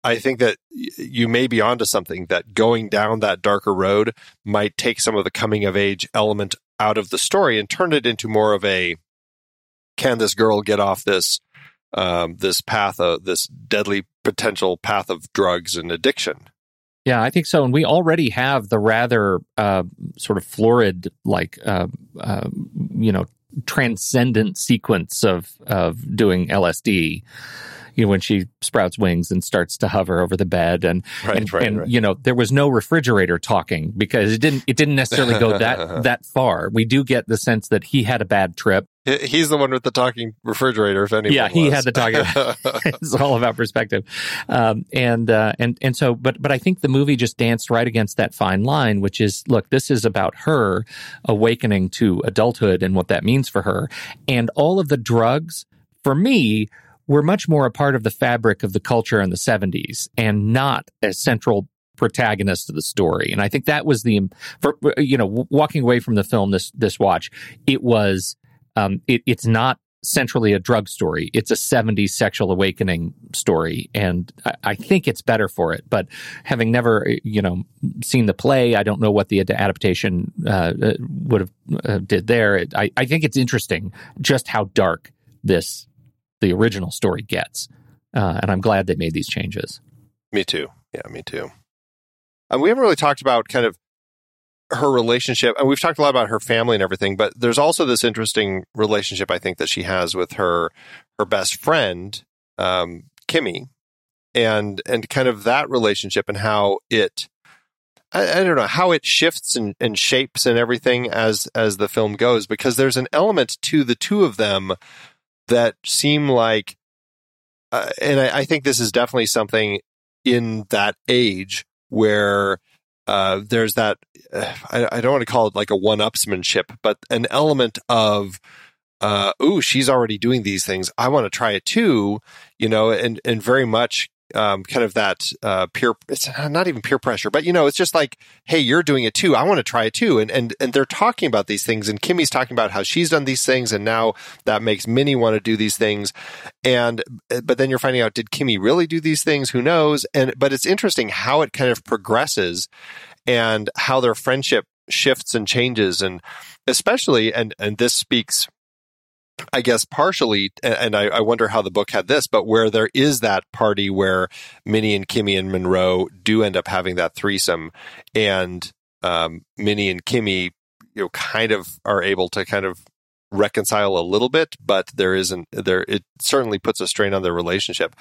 I think that you may be onto something, that going down that darker road might take some of the coming of age element out of the story and turn it into more of a, can this girl get off this um, this path, of, this deadly potential path of drugs and addiction? Yeah, I think so. And we already have the rather uh, sort of florid, like, uh, uh, you know, transcendent sequence of of doing L S D. You know, when she sprouts wings and starts to hover over the bed, and right, and, right, and right. you know, there was no refrigerator talking because it didn't it didn't necessarily go that that far. We do get the sense that he had a bad trip. He's the one with the talking refrigerator, if anyone. Yeah, he was. had the talking. It's all about perspective, um, and uh, and and so, but but I think the movie just danced right against that fine line, which is, look, this is about her awakening to adulthood and what that means for her, and all of the drugs for me. We're much more a part of the fabric of the culture in the seventies and not a central protagonist of the story. And I think that was the, for, you know, walking away from the film this this watch, it was, um, it, it's not centrally a drug story. It's a seventies sexual awakening story. And I, I think it's better for it. But having never, you know, seen the play, I don't know what the adaptation uh, would have uh, did there. It, I, I think it's interesting just how dark this the original story gets. Uh, and I'm glad they made these changes. Me too. Yeah, me too. And we haven't really talked about kind of her relationship. And we've talked a lot about her family and everything, but there's also this interesting relationship, I think, that she has with her, her best friend, um, Kimmy, and, and kind of that relationship and how it, I, I don't know, how it shifts and, and shapes and everything as, as the film goes, because there's an element to the two of them that seem like, uh, and I, I think this is definitely something in that age where uh, there's that, uh, I, I don't want to call it like a one-upsmanship, but an element of, uh, ooh, she's already doing these things. I want to try it too, you know, and, and very much um, kind of that uh, peer, it's not even peer pressure, but, you know, it's just like, hey, you're doing it too. I want to try it too. And, and, and they're talking about these things, and Kimmy's talking about how she's done these things. And now that makes Minnie want to do these things. And, but then you're finding out, did Kimmy really do these things? Who knows? And, but it's interesting how it kind of progresses and how their friendship shifts and changes. And especially, and, and this speaks I guess partially, and I, I wonder how the book had this, but where there is that party where Minnie and Kimmy and Monroe do end up having that threesome, and um, Minnie and Kimmy, you know, kind of are able to kind of reconcile a little bit, but there isn't there. It certainly puts a strain on their relationship.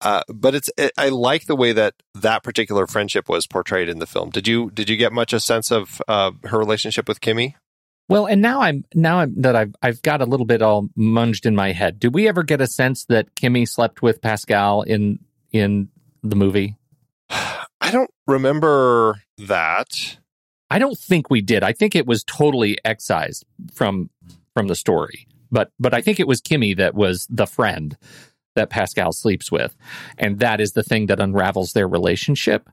Uh, but it's it, I like the way that that particular friendship was portrayed in the film. Did you did you get much a sense of uh, her relationship with Kimmy? Well, and now I'm now I'm, that I've I've got a little bit all munged in my head. Did we ever get a sense that Kimmy slept with Pascal in in the movie? I don't remember that. I don't think we did. I think it was totally excised from from the story. But but I think it was Kimmy that was the friend that Pascal sleeps with, and that is the thing that unravels their relationship.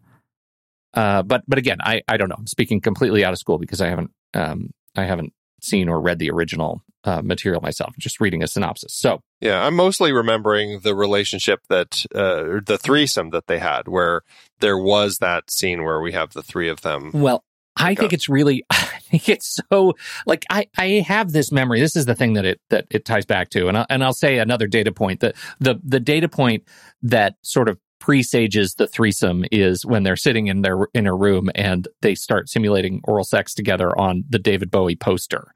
Uh, but but again, I I don't know. I'm speaking completely out of school because I haven't. Um, I haven't seen or read the original uh, material myself, just reading a synopsis. So, yeah, I'm mostly remembering the relationship that uh, the threesome that they had, where there was that scene where we have the three of them. Well, I think it's really, I think it's so like I, I have this memory. This is the thing that it that it ties back to. And, I, and I'll say another data point that the, the data point that sort of presages the threesome is when they're sitting in their in a room and they start simulating oral sex together on the David Bowie poster.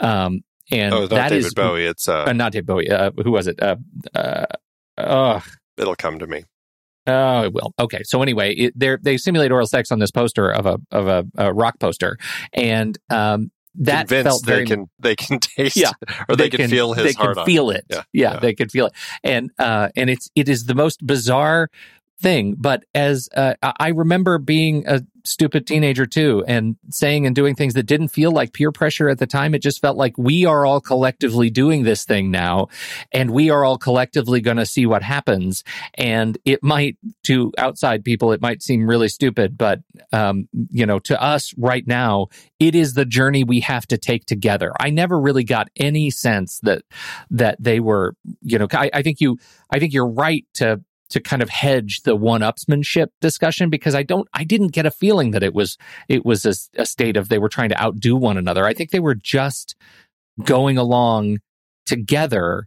Um, and oh, it's not that David is, Bowie. It's uh, uh, not David Bowie. Uh, who was it? Uh, uh, uh, it'll come to me. Oh, it will. Okay. So anyway, it, they they simulate oral sex on this poster of a of a, a rock poster, and um, that Convinced felt very. They can they can taste, yeah, or they, they can, can feel his they heart. They can on feel it. it. Yeah, yeah, yeah, they can feel it, and uh, and it's it is the most bizarre thing. But as uh, I remember being a stupid teenager too, and saying and doing things that didn't feel like peer pressure at the time. It just felt like we are all collectively doing this thing now, and we are all collectively going to see what happens. And it might, to outside people, it might seem really stupid, but um, you know, to us right now, it is the journey we have to take together. I never really got any sense that that they were, you know, I, I think you, I think you're right to. to kind of hedge the one-upsmanship discussion, because I don't, I didn't get a feeling that it was, it was a, a state of they were trying to outdo one another. I think they were just going along together,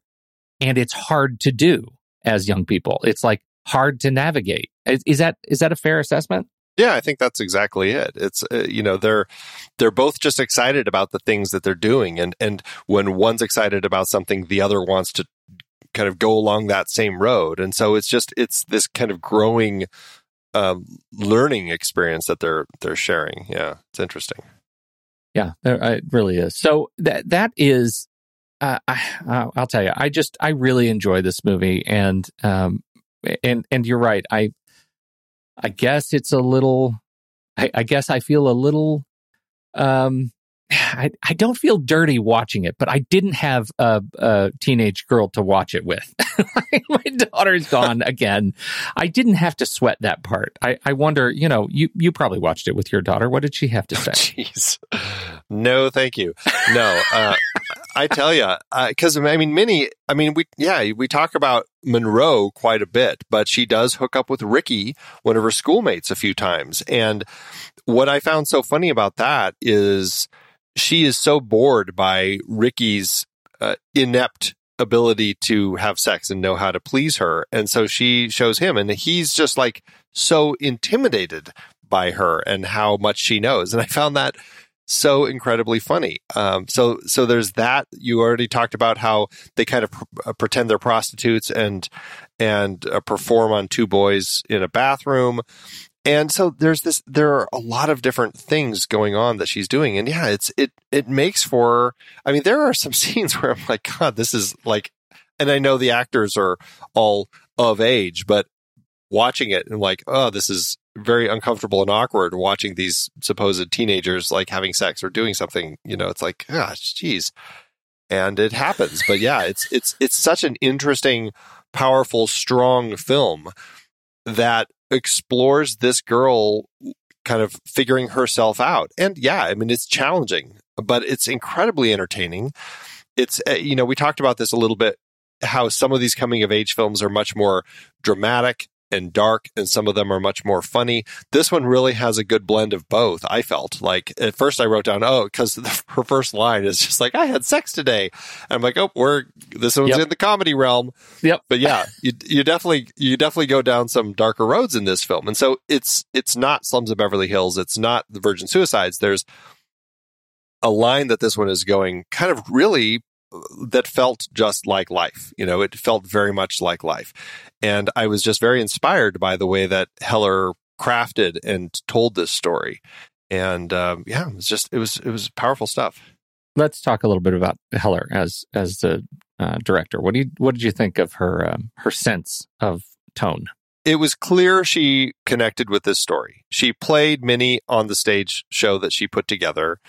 and it's hard to do as young people. It's like hard to navigate. Is, is that is that a fair assessment? Yeah, I think that's exactly it. It's uh, you know, they're they're both just excited about the things that they're doing, and and when one's excited about something, the other wants to kind of go along that same road. And so it's just, it's this kind of growing uh, learning experience that they're they're sharing. Yeah, it's interesting. Yeah, it really is. So that that is, uh, I, I'll tell you, I just, I really enjoy this movie. And um, and and you're right. I I guess it's a little, I, I guess I feel a little, um, I, I don't feel dirty watching it, but I didn't have a, a teenage girl to watch it with. My daughter's gone again. I didn't have to sweat that part. I, I wonder, you know, you, you probably watched it with your daughter. What did she have to say? Jeez. No, thank you. No, uh, I tell you, because uh, I mean, Minnie, I mean, we, yeah, we talk about Monroe quite a bit, but she does hook up with Ricky, one of her schoolmates, a few times. And what I found so funny about that is, she is so bored by Ricky's uh, inept ability to have sex and know how to please her. And so she shows him, and he's just like so intimidated by her and how much she knows. And I found that so incredibly funny. Um, so so there's that. You already talked about how they kind of pr- pretend they're prostitutes and, and uh, perform on two boys in a bathroom. And so there's this. There are a lot of different things going on that she's doing, and yeah, it's it it makes for. I mean, there are some scenes where I'm like, God, this is like. And I know the actors are all of age, but watching it and like, oh, this is very uncomfortable and awkward. Watching these supposed teenagers like having sex or doing something, you know, it's like, gosh, geez, and it happens. But yeah, it's it's it's such an interesting, powerful, strong film that explores this girl kind of figuring herself out. And yeah, I mean, it's challenging, but it's incredibly entertaining. It's, you know, we talked about this a little bit, how some of these coming of age films are much more dramatic and dark, and some of them are much more funny. This one really has a good blend of both, I felt. Like, at first I wrote down, oh, because her first line is just like, I had sex today. And I'm like, oh, we're this one's yep. in the comedy realm. Yep. But yeah, you, you definitely you definitely go down some darker roads in this film. And so it's it's not Slums of Beverly Hills. It's not The Virgin Suicides. There's a line that this one is going kind of really that felt just like life. You know, it felt very much like life. And I was just very inspired by the way that Heller crafted and told this story. And um, yeah, it was just, it was, it was powerful stuff. Let's talk a little bit about Heller as, as the uh, director. What do you, what did you think of her, um, her sense of tone? It was clear she connected with this story. She played Minnie on the stage show that she put together,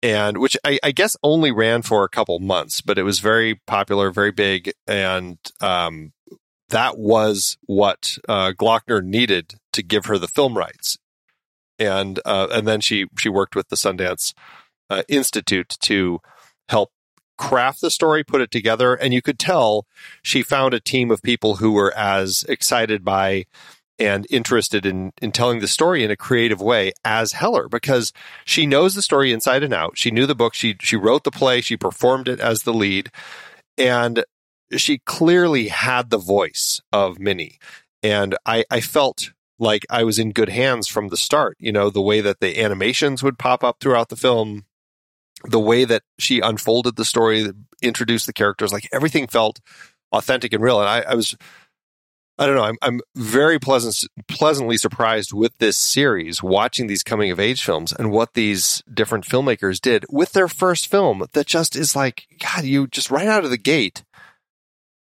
and which I, I guess only ran for a couple months, but it was very popular, very big. And um, that was what uh, Gloeckner needed to give her the film rights. And uh, and then she, she worked with the Sundance uh, Institute to help craft the story, put it together. And you could tell she found a team of people who were as excited by and interested in, in telling the story in a creative way as Heller, because she knows the story inside and out. She knew the book. She, she wrote the play. She performed it as the lead. And she clearly had the voice of Minnie. And I, I felt like I was in good hands from the start. You know, the way that the animations would pop up throughout the film, the way that she unfolded the story, introduced the characters, like everything felt authentic and real. And I, I was... I don't know. I'm I'm very pleasant, pleasantly surprised with this series, watching these coming of age films and what these different filmmakers did with their first film. That just is like, God, you just right out of the gate,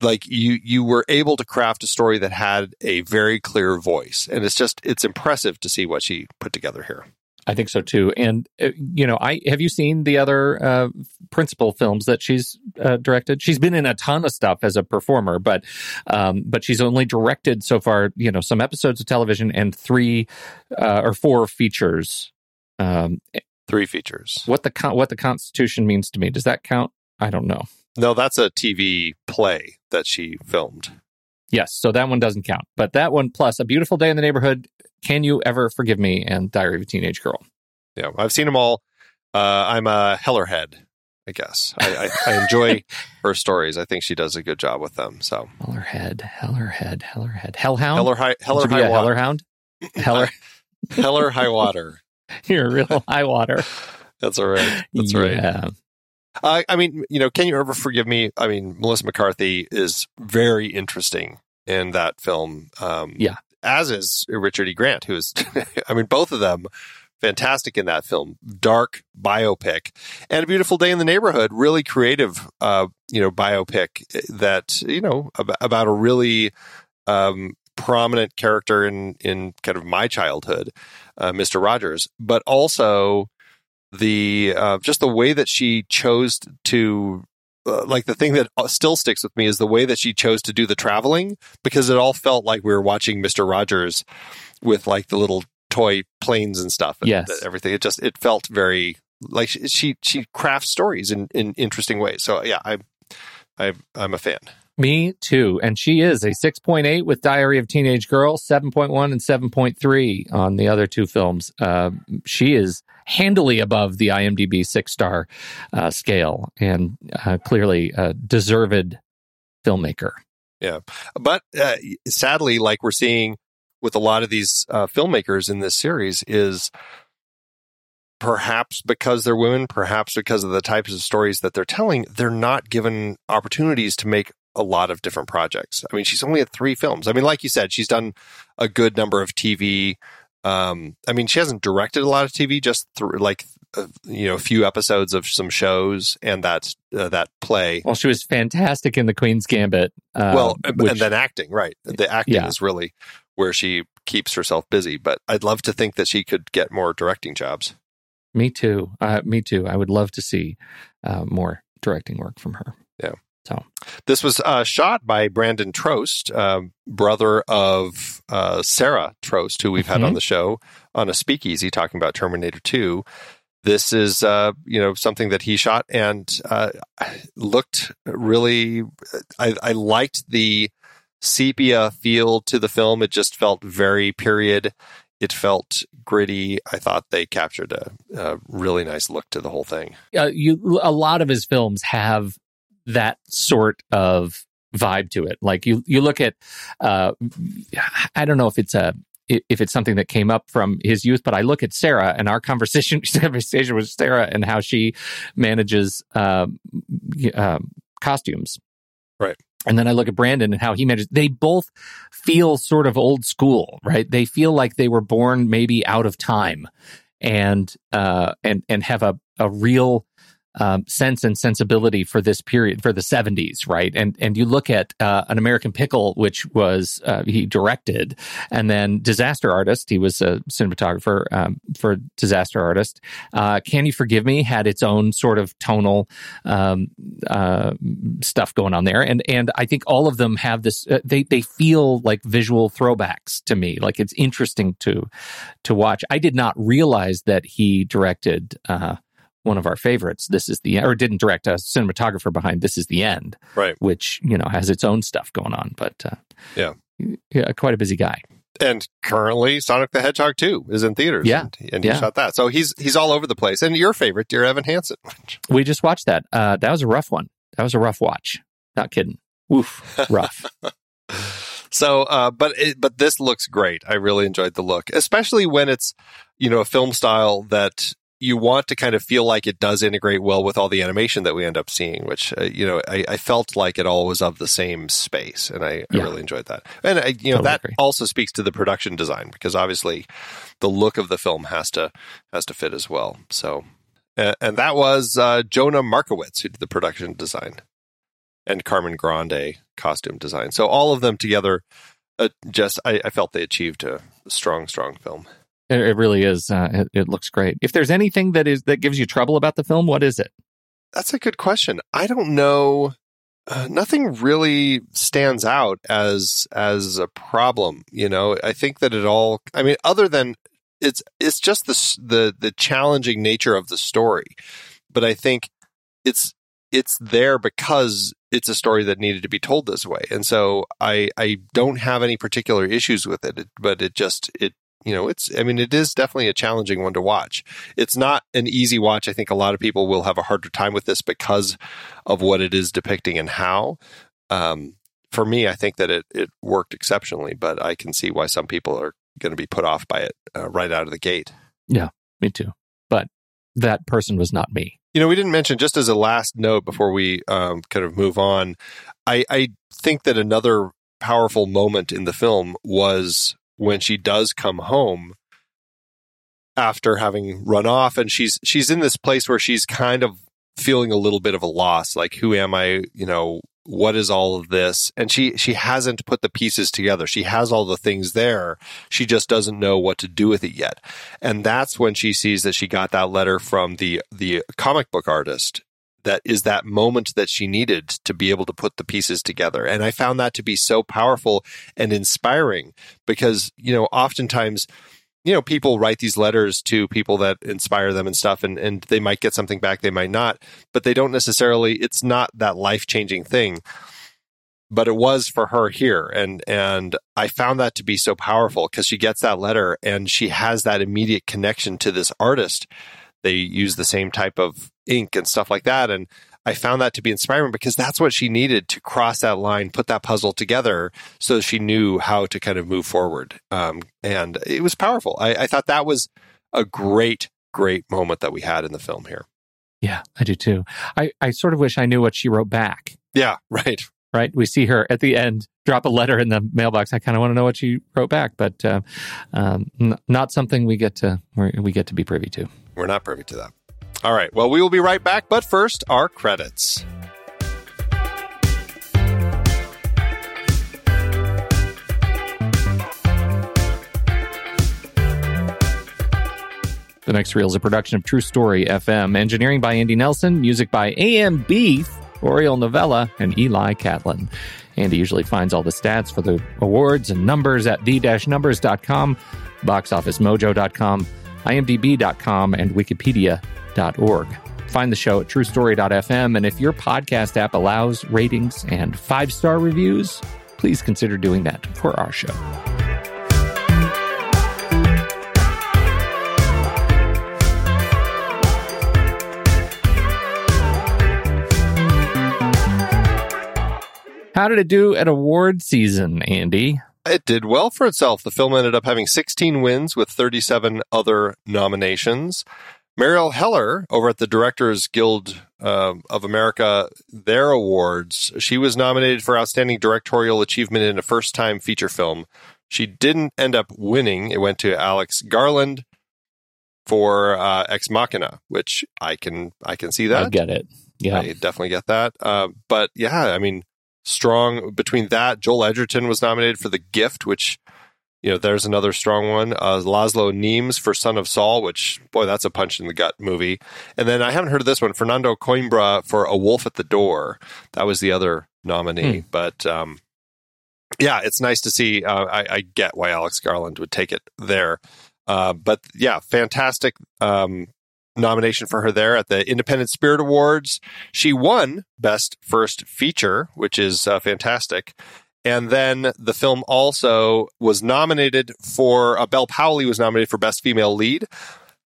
like you you were able to craft a story that had a very clear voice, and it's just it's impressive to see what she put together here. I think so too. And uh, you know, I have you seen the other uh, principal films that she's uh, directed? She's been in a ton of stuff as a performer, but um, but she's only directed so far, you know, some episodes of television and three uh, or four features. Um, three features. What the con- what the Constitution means to me? Does that count? I don't know. No, that's a T V play that she filmed. Yes, so that one doesn't count. But that one plus A Beautiful Day in the Neighborhood, Can You Ever Forgive Me, and Diary of a Teenage Girl. Yeah, I've seen them all. Uh, I'm a Hellerhead, I guess. I, I, I enjoy her stories. I think she does a good job with them. So Hellerhead, Hellerhead, Hellerhead, Hellhound, Heller High, Heller High Water, Hellerhound, Heller, Heller High Water. You're a real high water. That's all right. That's yeah. right. Uh, I mean, you know, Can You Ever Forgive Me? I mean, Melissa McCarthy is very interesting in that film. Um, yeah. As is Richard E. Grant, who is, I mean, both of them fantastic in that film. Dark biopic. And A Beautiful Day in the Neighborhood, really creative, uh, you know, biopic that, you know, ab- about a really um, prominent character in, in kind of my childhood, uh, Mister Rogers, but also the uh, just the way that she chose to uh, like the thing that still sticks with me is the way that she chose to do the traveling, because it all felt like we were watching Mister Rogers with like the little toy planes and stuff and yes. everything. It just it felt very like she she, she crafts stories in, in interesting ways. So yeah, I I I'm a fan. Me too. And she is a six point eight with Diary of Teenage Girl, seven point one and seven point three on the other two films. Uh, she is handily above the IMDb six-star uh, scale and uh, clearly a deserved filmmaker. Yeah. But uh, sadly, like we're seeing with a lot of these uh, filmmakers in this series is... perhaps because they're women, perhaps because of the types of stories that they're telling, they're not given opportunities to make a lot of different projects. I mean, she's only had three films. I mean, like you said, she's done a good number of T V. Um, I mean, she hasn't directed a lot of T V, just through like, uh, you know, a few episodes of some shows and that uh, that play. Well, she was fantastic in The Queen's Gambit. Um, well, which, and then acting, right. The acting yeah. is really where she keeps herself busy. But I'd love to think that she could get more directing jobs. Me too. Uh, me too. I would love to see uh, more directing work from her. Yeah. So this was uh, shot by Brandon Trost, uh, brother of uh, Sarah Trost, who we've had mm-hmm. on the show on a speakeasy talking about Terminator two. This is, uh, you know, something that he shot and uh, looked really. I, I liked the sepia feel to the film. It just felt very period. It felt gritty. I thought they captured a, a really nice look to the whole thing. Uh, you, a lot of his films have that sort of vibe to it. Like you, you look at, uh, I don't know if it's a, if it's something that came up from his youth, but I look at Sarah and our conversation, conversation with Sarah and how she manages uh, uh, costumes. Right. And then I look at Brandon and how he manages. They both feel sort of old school, right? They feel like they were born maybe out of time and uh, and and have a, a real um, sense and sensibility for this period, for the seventies, right? And and you look at uh, An American Pickle, which was, uh, he directed, and then Disaster Artist, he was a cinematographer um, for Disaster Artist. Uh, Can You Forgive Me had its own sort of tonal um, uh, stuff going on there. And and I think all of them have this, uh, they they feel like visual throwbacks to me. Like it's interesting to, to watch. I did not realize that he directed uh one of our favorites, This Is the End, or didn't direct, a cinematographer behind This Is the End, right? Which, you know, has its own stuff going on, but uh, yeah. yeah, quite a busy guy. And currently Sonic the Hedgehog two is in theaters. Yeah. And, and yeah. he shot that. So he's he's all over the place. And your favorite, Dear Evan Hansen. We just watched that. Uh, that was a rough one. That was a rough watch. Not kidding. Woof. Rough. So, uh, but it, but this looks great. I really enjoyed the look, especially when it's, you know, a film style that you want to kind of feel like it does integrate well with all the animation that we end up seeing, which, uh, you know, I, I felt like it all was of the same space, and I, yeah. I really enjoyed that. And, I, you know, totally that agree. Also speaks to the production design, because obviously the look of the film has to has to fit as well. So, uh, and that was uh, Jonah Markowitz, who did the production design, and Carmen Grande costume design. So all of them together, uh, just, I, I felt they achieved a strong, strong film. It really is. Uh, it, it looks great. If there's anything that is that gives you trouble about the film, what is it? That's a good question. I don't know. Uh, nothing really stands out as as a problem. You know, I think that it all. I mean, other than it's it's just the the the challenging nature of the story. But I think it's it's there because it's a story that needed to be told this way, and so I I don't have any particular issues with it. it but it just it. You know, it's, I mean, it is definitely a challenging one to watch. It's not an easy watch. I think a lot of people will have a harder time with this because of what it is depicting and how. Um, for me, I think that it, it worked exceptionally, but I can see why some people are going to be put off by it uh, right out of the gate. Yeah, me too. But that person was not me. You know, we didn't mention, just as a last note before we um, kind of move on, I, I think that another powerful moment in the film was when she does come home after having run off, and she's she's in this place where she's kind of feeling a little bit of a loss, like, who am I, you know, what is all of this? And she she hasn't put the pieces together. She has all the things there. She just doesn't know what to do with it yet. And that's when she sees that she got that letter from the the comic book artist. That is that moment that she needed to be able to put the pieces together. And I found that to be so powerful and inspiring because, you know, oftentimes, you know, people write these letters to people that inspire them and stuff, and, and they might get something back, they might not, but they don't necessarily, it's not that life-changing thing. But it was for her here. And and I found that to be so powerful because she gets that letter and she has that immediate connection to this artist. They use the same type of ink and stuff like that. And I found that to be inspiring because that's what she needed to cross that line, put that puzzle together so she knew how to kind of move forward. Um, and it was powerful. I, I thought that was a great, great moment that we had in the film here. Yeah, I do too. I, I sort of wish I knew what she wrote back. Yeah, right. Right. We see her at the end drop a letter in the mailbox. I kind of want to know what she wrote back, but uh, um, n- not something we get to we get to be privy to. We're not privy to that. All right. Well, we will be right back. But first, our credits. The next reel is a production of True Story F M. Engineering by Andy Nelson. Music by A M. Beef, Oriel Novella, and Eli Catlin. Andy usually finds all the stats for the awards and numbers at the numbers dot com, box office mojo dot com, I M D B dot com, and wikipedia dot org. Find the show at true story dot f m, and if your podcast app allows ratings and five-star reviews, please consider doing that for our show. How did it do at award season, Andy? It did well for itself. The film ended up having sixteen wins with thirty-seven other nominations. Marielle Heller, over at the Directors Guild uh, of America, their awards, she was nominated for Outstanding Directorial Achievement in a First-Time Feature Film. She didn't end up winning. It went to Alex Garland for uh, Ex Machina, which I can I can see that. I get it. Yeah, I definitely get that. Uh, but yeah, I mean, strong between that, Joel Edgerton was nominated for The Gift, which, you know, there's another strong one. Uh, László Nemes for Son of Saul, which, boy, that's a punch in the gut movie. And then I haven't heard of this one, Fernando Coimbra for A Wolf at the Door. That was the other nominee. Hmm. But um, yeah, it's nice to see. Uh, I, I get why Alex Garland would take it there. Uh, but yeah, fantastic um, nomination for her there at the Independent Spirit Awards. She won Best First Feature, which is uh, fantastic. And then the film also was nominated for, uh, Bel Powley was nominated for Best Female Lead.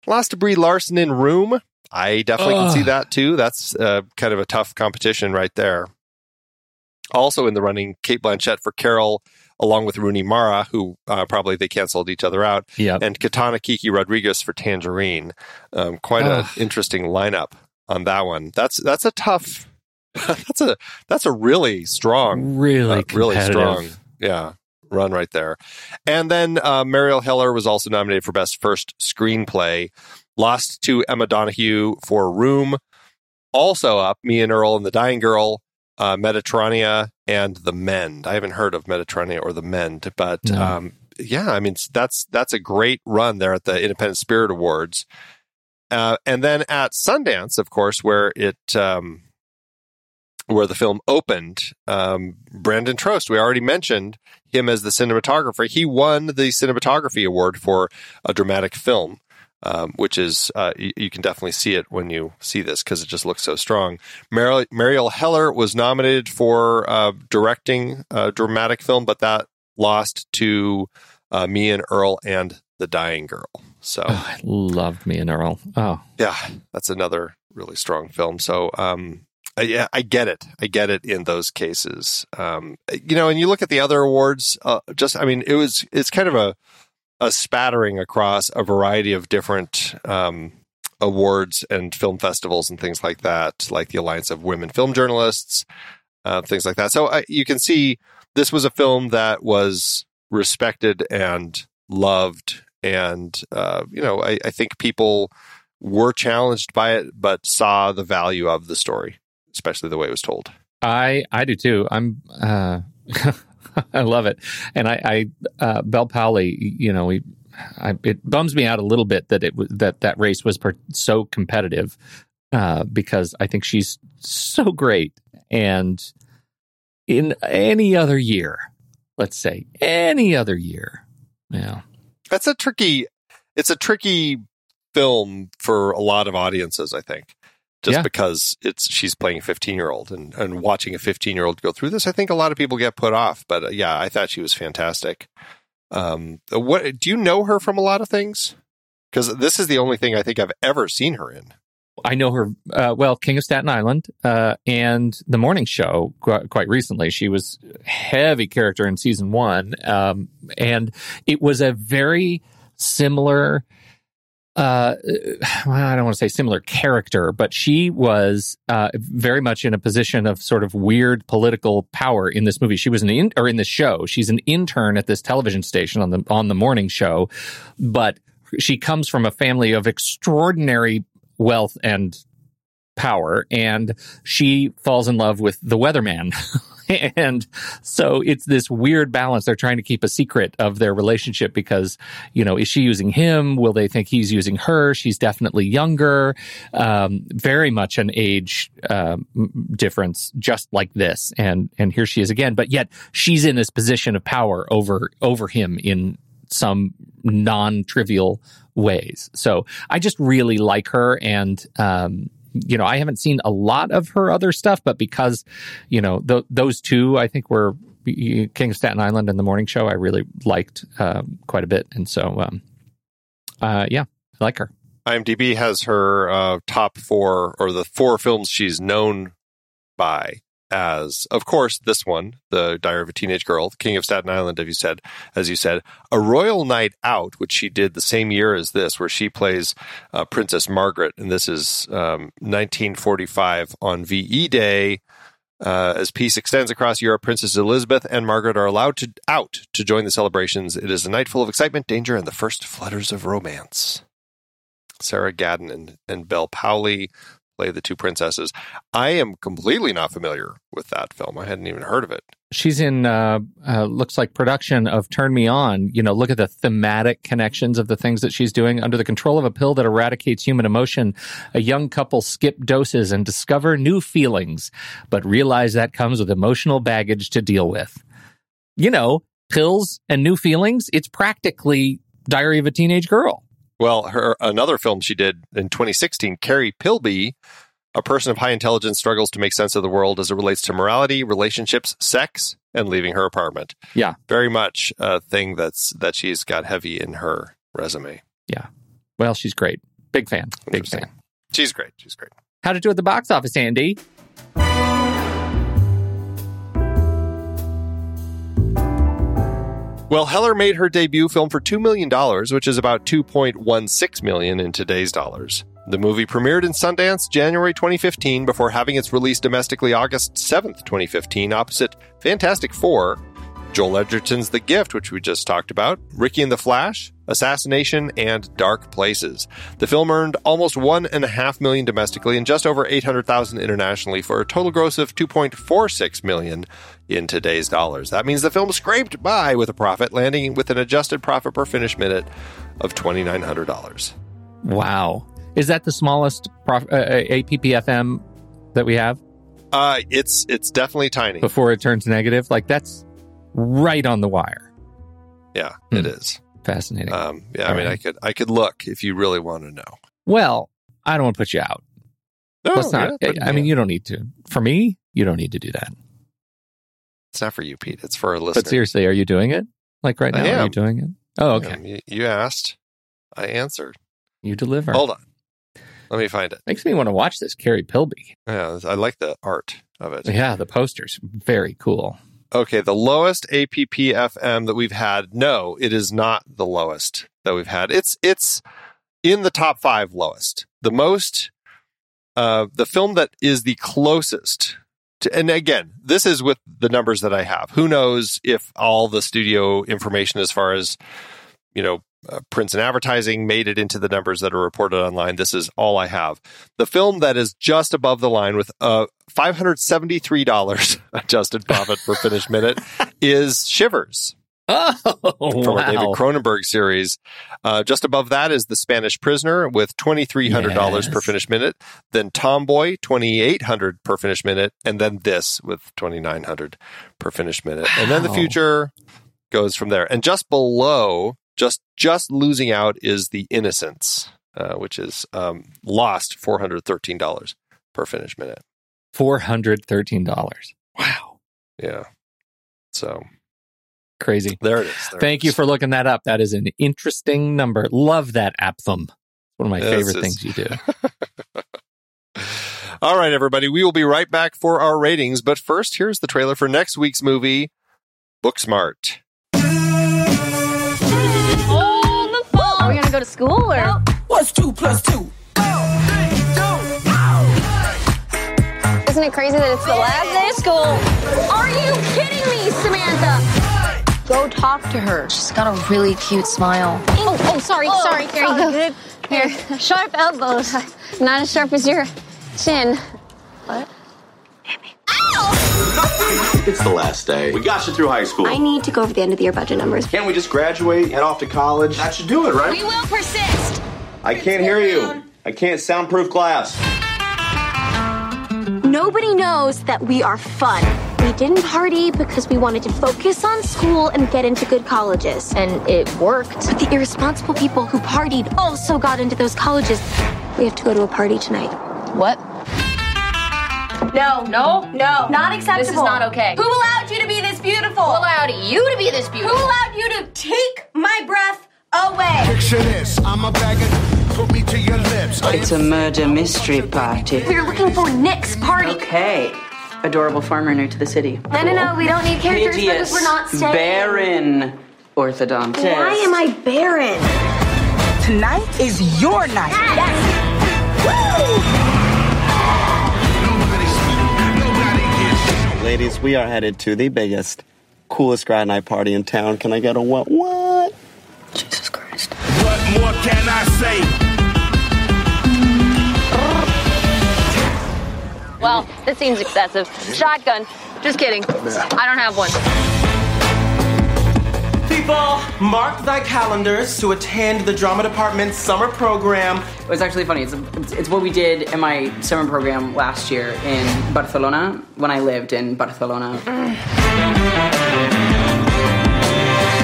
Lost to Brie Larson in Room. I definitely Ugh. can see that too. That's uh, kind of a tough competition right there. Also in the running, Cate Blanchett for Carol, along with Rooney Mara, who uh, probably they canceled each other out, yep. and Katana Kiki Rodriguez for Tangerine. Um, quite an interesting lineup on that one. That's that's a tough. that's a that's a really strong, really, uh, really strong, yeah, run right there. And then uh, Marielle Heller was also nominated for Best First Screenplay. Lost to Emma Donoghue for Room. Also up, Me and Earl and the Dying Girl. Uh, Mediterranea and The Mend. I haven't heard of Mediterranea or The Mend, but no. um, yeah, I mean, that's that's a great run there at the Independent Spirit Awards. Uh, and then at Sundance, of course, where it um, where the film opened, um, Brandon Trost, we already mentioned him as the cinematographer. He won the cinematography award for a dramatic film. Um, which is, uh, you, you can definitely see it when you see this because it just looks so strong. Marielle, Marielle Heller was nominated for uh, directing a dramatic film, but that lost to uh, Me and Earl and The Dying Girl. So oh, I loved Me and Earl. Oh, yeah, that's another really strong film. So um, I, yeah, I get it. I get it in those cases. Um, you know, and you look at the other awards. Uh, just, I mean, it was it's kind of a. a spattering across a variety of different um, awards and film festivals and things like that, like the Alliance of Women Film Journalists, uh, things like that. So uh, you can see this was a film that was respected and loved. And, uh, you know, I, I think people were challenged by it, but saw the value of the story, especially the way it was told. I, I do too. I'm, uh, I love it. And I, I uh, Bel Powley, you know, we, I, it bums me out a little bit that it that that race was per, so competitive uh, because I think she's so great. And in any other year, let's say any other year. Yeah. That's a tricky, it's a tricky film for a lot of audiences, I think. Just yeah. because it's she's playing a fifteen-year-old and, and watching a fifteen-year-old go through this, I think a lot of people get put off. But uh, yeah, I thought she was fantastic. Um, what do you know her from a lot of things? Because this is the only thing I think I've ever seen her in. I know her, uh, well, King of Staten Island uh, and The Morning Show qu- quite recently. She was heavy character in season one. Um, and it was a very similar... Uh, well, I don't want to say similar character, but she was uh, very much in a position of sort of weird political power in this movie. She was an in, or in this show. She's an intern at this television station on the on the morning show, but she comes from a family of extraordinary wealth and power, and she falls in love with the weatherman. And so it's this weird balance. They're trying to keep a secret of their relationship because, you know, is she using him? Will they think he's using her? She's definitely younger. Um, very much an age uh, difference, just like this. And and here she is again. But yet she's in this position of power over over him in some non-trivial ways. So I just really like her. And, um you know, I haven't seen a lot of her other stuff, but because, you know, th- those two, I think, were King of Staten Island and The Morning Show I really liked uh, quite a bit. And so, um, uh, yeah, I like her. IMDb has her uh, top four, or the four films she's known by, as, of course, this one, The Diary of a Teenage Girl, King of Staten Island, as you said, as you said, A Royal Night Out, which she did the same year as this, where she plays uh, Princess Margaret, and this is um, nineteen forty-five on V E Day. Uh, as peace extends across Europe, Princess Elizabeth and Margaret are allowed to out to join the celebrations. It is a night full of excitement, danger, and the first flutters of romance. Sarah Gadden and, and Bel Powley play the two princesses. I am completely not familiar with that film. I hadn't even heard of it. She's in, uh, uh, looks like production of Turn Me On. You know, look at the thematic connections of the things that she's doing. Under the control of a pill that eradicates human emotion, a young couple skip doses and discover new feelings, but realize that comes with emotional baggage to deal with. You know, pills and new feelings, it's practically Diary of a Teenage Girl. Well, her another film she did in twenty sixteen, Carrie Pilby, a person of high intelligence struggles to make sense of the world as it relates to morality, relationships, sex, and leaving her apartment. Yeah. Very much a thing that's that she's got heavy in her resume. Yeah. Well, she's great. Big fan. Big fan. She's great. She's great. How to do at the box office, Andy? Well, Heller made her debut film for two million dollars, which is about two point one six million dollars in today's dollars. The movie premiered in Sundance January twenty fifteen before having its release domestically August seventh, twenty fifteen, opposite Fantastic Four, Joel Edgerton's The Gift, which we just talked about, Ricky and the Flash, Assassination, and Dark Places. The film earned almost one point five million dollars domestically and just over eight hundred thousand dollars internationally for a total gross of two point four six million dollars in today's dollars. That means the film scraped by with a profit, landing with an adjusted profit per finish minute of two thousand nine hundred dollars. Wow. Is that the smallest prof- uh, A P P F M that we have? Uh, it's it's definitely tiny. Before it turns negative? Like, that's right on the wire. Yeah, hmm. It is. Fascinating. Um, yeah, I All mean, right. I could I could look if you really want to know. Well, I don't want to put you out. No, Let's not. Yeah, but, I, I yeah. mean, you don't need to. For me, you don't need to do that. It's not for you, Pete. It's for a listener. But seriously, are you doing it? Like right now, are you doing it? Oh, okay. You, you asked. I answered. You deliver. Hold on. Let me find it. Makes me want to watch this Carrie Pilby. Yeah, I like the art of it. Yeah, the poster's very cool. Okay, the lowest A P P F M that we've had. No, it is not the lowest that we've had. It's it's in the top five lowest. The most, uh, the film that is the closest to, and again, this is with the numbers that I have. Who knows if all the studio information as far as, you know, uh, prints and advertising made it into the numbers that are reported online. This is all I have. The film that is just above the line with uh, five hundred seventy-three dollars adjusted profit per finish minute is Shivers. Oh, from wow. a David Cronenberg series. Uh, just above that is The Spanish Prisoner with two thousand three hundred dollars yes. per finish minute, then Tomboy, two thousand eight hundred dollars per finish minute, and then this with two thousand nine hundred dollars per finish minute. Wow. And then The Future goes from there. And just below, just just losing out is The Innocents, uh, which is um, lost four hundred thirteen dollars per finish minute. four hundred thirteen dollars. Wow. Yeah. So... crazy. There it is. There Thank it is. you for looking that up. That is an interesting number. Love that aptham. One of my favorite yes, things you do. All right, everybody. We will be right back for our ratings. But first, here's the trailer for next week's movie, Booksmart. Oh, the phone. Are we going to go to school? Or nope. What's two plus two? Oh, isn't it crazy that it's the last day of school? Are you kidding me, Samantha? Go talk to her. She's got a really cute smile. Oh, oh, sorry, oh, sorry, Carrie. Oh, good. Here, sharp elbows. Not as sharp as your chin. What? Ow! It's the last day. We got you through high school. I need to go over the end of the year budget numbers. Can't we just graduate, head off to college? That should do it, right? We will persist. I can't hear you. I can't soundproof glass. Nobody knows that we are fun. We didn't party because we wanted to focus on school and get into good colleges. And it worked. But the irresponsible people who partied also got into those colleges. We have to go to a party tonight. What? No. No? No. Not acceptable. This is not okay. Who allowed you to be this beautiful? beautiful? Who allowed you to be this beautiful? Who allowed you to take my breath away? Picture this, I'm a bag of, put me to your lips. It's a murder mystery party. We're looking for Nick's party. Okay. Adorable farmer new to the city. No, no, no, we don't need characters because we're not staying. Barren orthodontist. Why am I barren? Tonight is your night. Yes! Yes. Woo! Ladies, we are headed to the biggest, coolest grad night party in town. Can I get a what? What? Jesus Christ. What more can I say? Well, this seems excessive. Shotgun. Just kidding. I don't have one. People, mark thy calendars to attend the drama department's summer program. It was actually funny. It's a, it's what we did in my summer program last year in Barcelona, when I lived in Barcelona.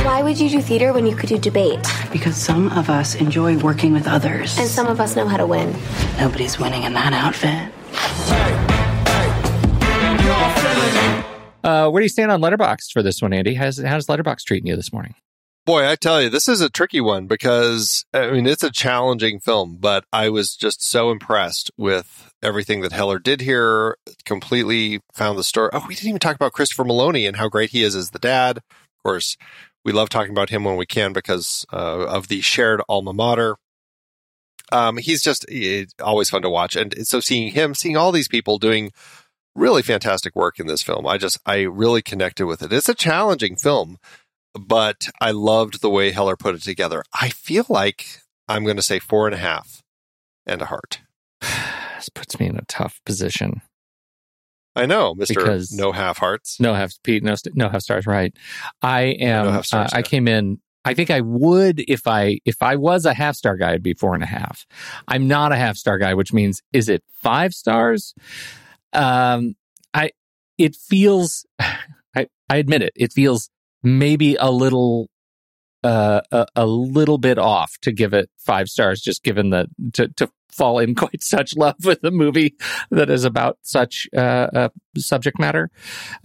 Why would you do theater when you could do debate? Because some of us enjoy working with others. And some of us know how to win. Nobody's winning in that outfit. Uh, where do you stand on Letterboxd for this one, Andy? How's, how's Letterboxd treating you this morning? Boy, I tell you, this is a tricky one because, I mean, it's a challenging film, but I was just so impressed with everything that Heller did here. Completely found the story. Oh, we didn't even talk about Christopher Maloney and how great he is as the dad. Of course, we love talking about him when we can because uh, of the shared alma mater. Um, he's just it's always fun to watch. And so seeing him, seeing all these people doing really fantastic work in this film, I just, I really connected with it. It's a challenging film, but I loved the way Heller put it together. I feel like I'm going to say four and a half and a heart. This puts me in a tough position. I know, Mister Because no half hearts. No half, Pete, no, no half stars, right. I am, no half stars, uh, I came in. I think I would if I if I was a half star guy, it'd be four and a half. I'm not a half star guy, which means is it five stars? Um, I it feels I I admit it. It feels maybe a little uh a, a little bit off to give it five stars, just given the to to fall in quite such love with a movie that is about such uh, uh subject matter.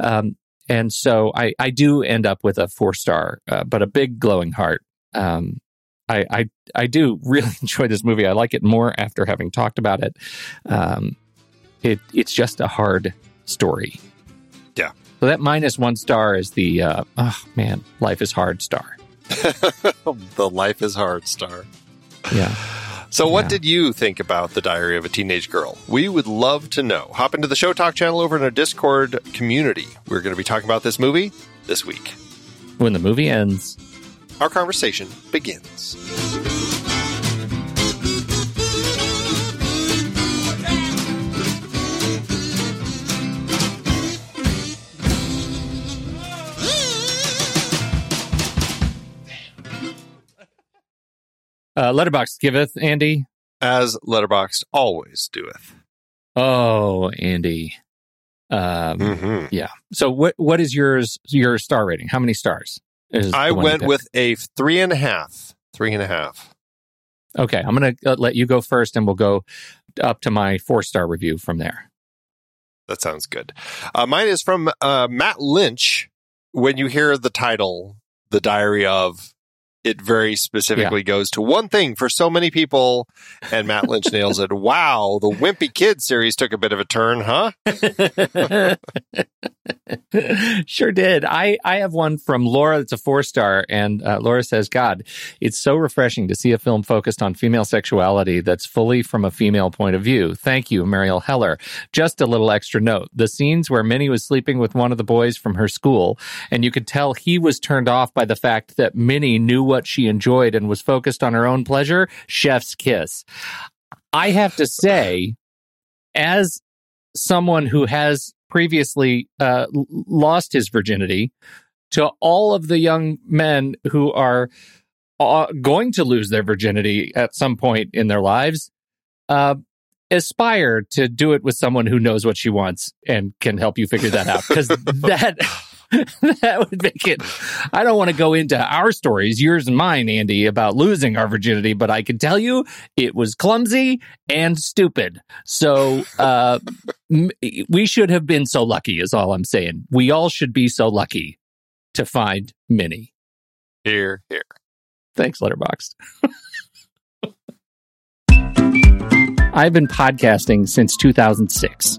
Um, And so I, I do end up with a four star, uh, but a big glowing heart. Um, I, I I do really enjoy this movie. I like it more after having talked about it. Um, it it's just a hard story. Yeah. So that minus one star is the uh, oh man, life is hard star. The life is hard star. Yeah. So what yeah. did you think about The Diary of a Teenage Girl? We would love to know. Hop into the Show Talk channel over in our Discord community. We're going to be talking about this movie this week. When the movie ends, our conversation begins. Uh, Letterboxd giveth, Andy. As Letterboxd always doeth. Oh, Andy. Um, mm-hmm. Yeah. So what what is yours? Your star rating? How many stars? Is I went with a three and a half. Three and a half. Okay. I'm going to let you go first and we'll go up to my four-star review from there. That sounds good. Uh, mine is from uh, Matt Lynch. When you hear the title, The Diary of... It very specifically yeah. goes to one thing for so many people, and Matt Lynch nails it. Wow, the Wimpy Kid series took a bit of a turn, huh? Sure did. I, I have one from Laura that's a four-star, and uh, Laura says, God, it's so refreshing to see a film focused on female sexuality that's fully from a female point of view. Thank you, Marielle Heller. Just a little extra note. The scenes where Minnie was sleeping with one of the boys from her school, and you could tell he was turned off by the fact that Minnie knew what she enjoyed and was focused on her own pleasure, chef's kiss. I have to say, as someone who has previously uh, lost his virginity, to all of the young men who are uh, going to lose their virginity at some point in their lives, uh, aspire to do it with someone who knows what she wants and can help you figure that out. Because that... that would make it... I don't want to go into our stories, yours and mine, Andy, about losing our virginity, but I can tell you it was clumsy and stupid. So uh, we should have been so lucky is all I'm saying. We all should be so lucky to find Minnie. Here, here. Thanks, Letterboxd. I've been podcasting since two thousand six.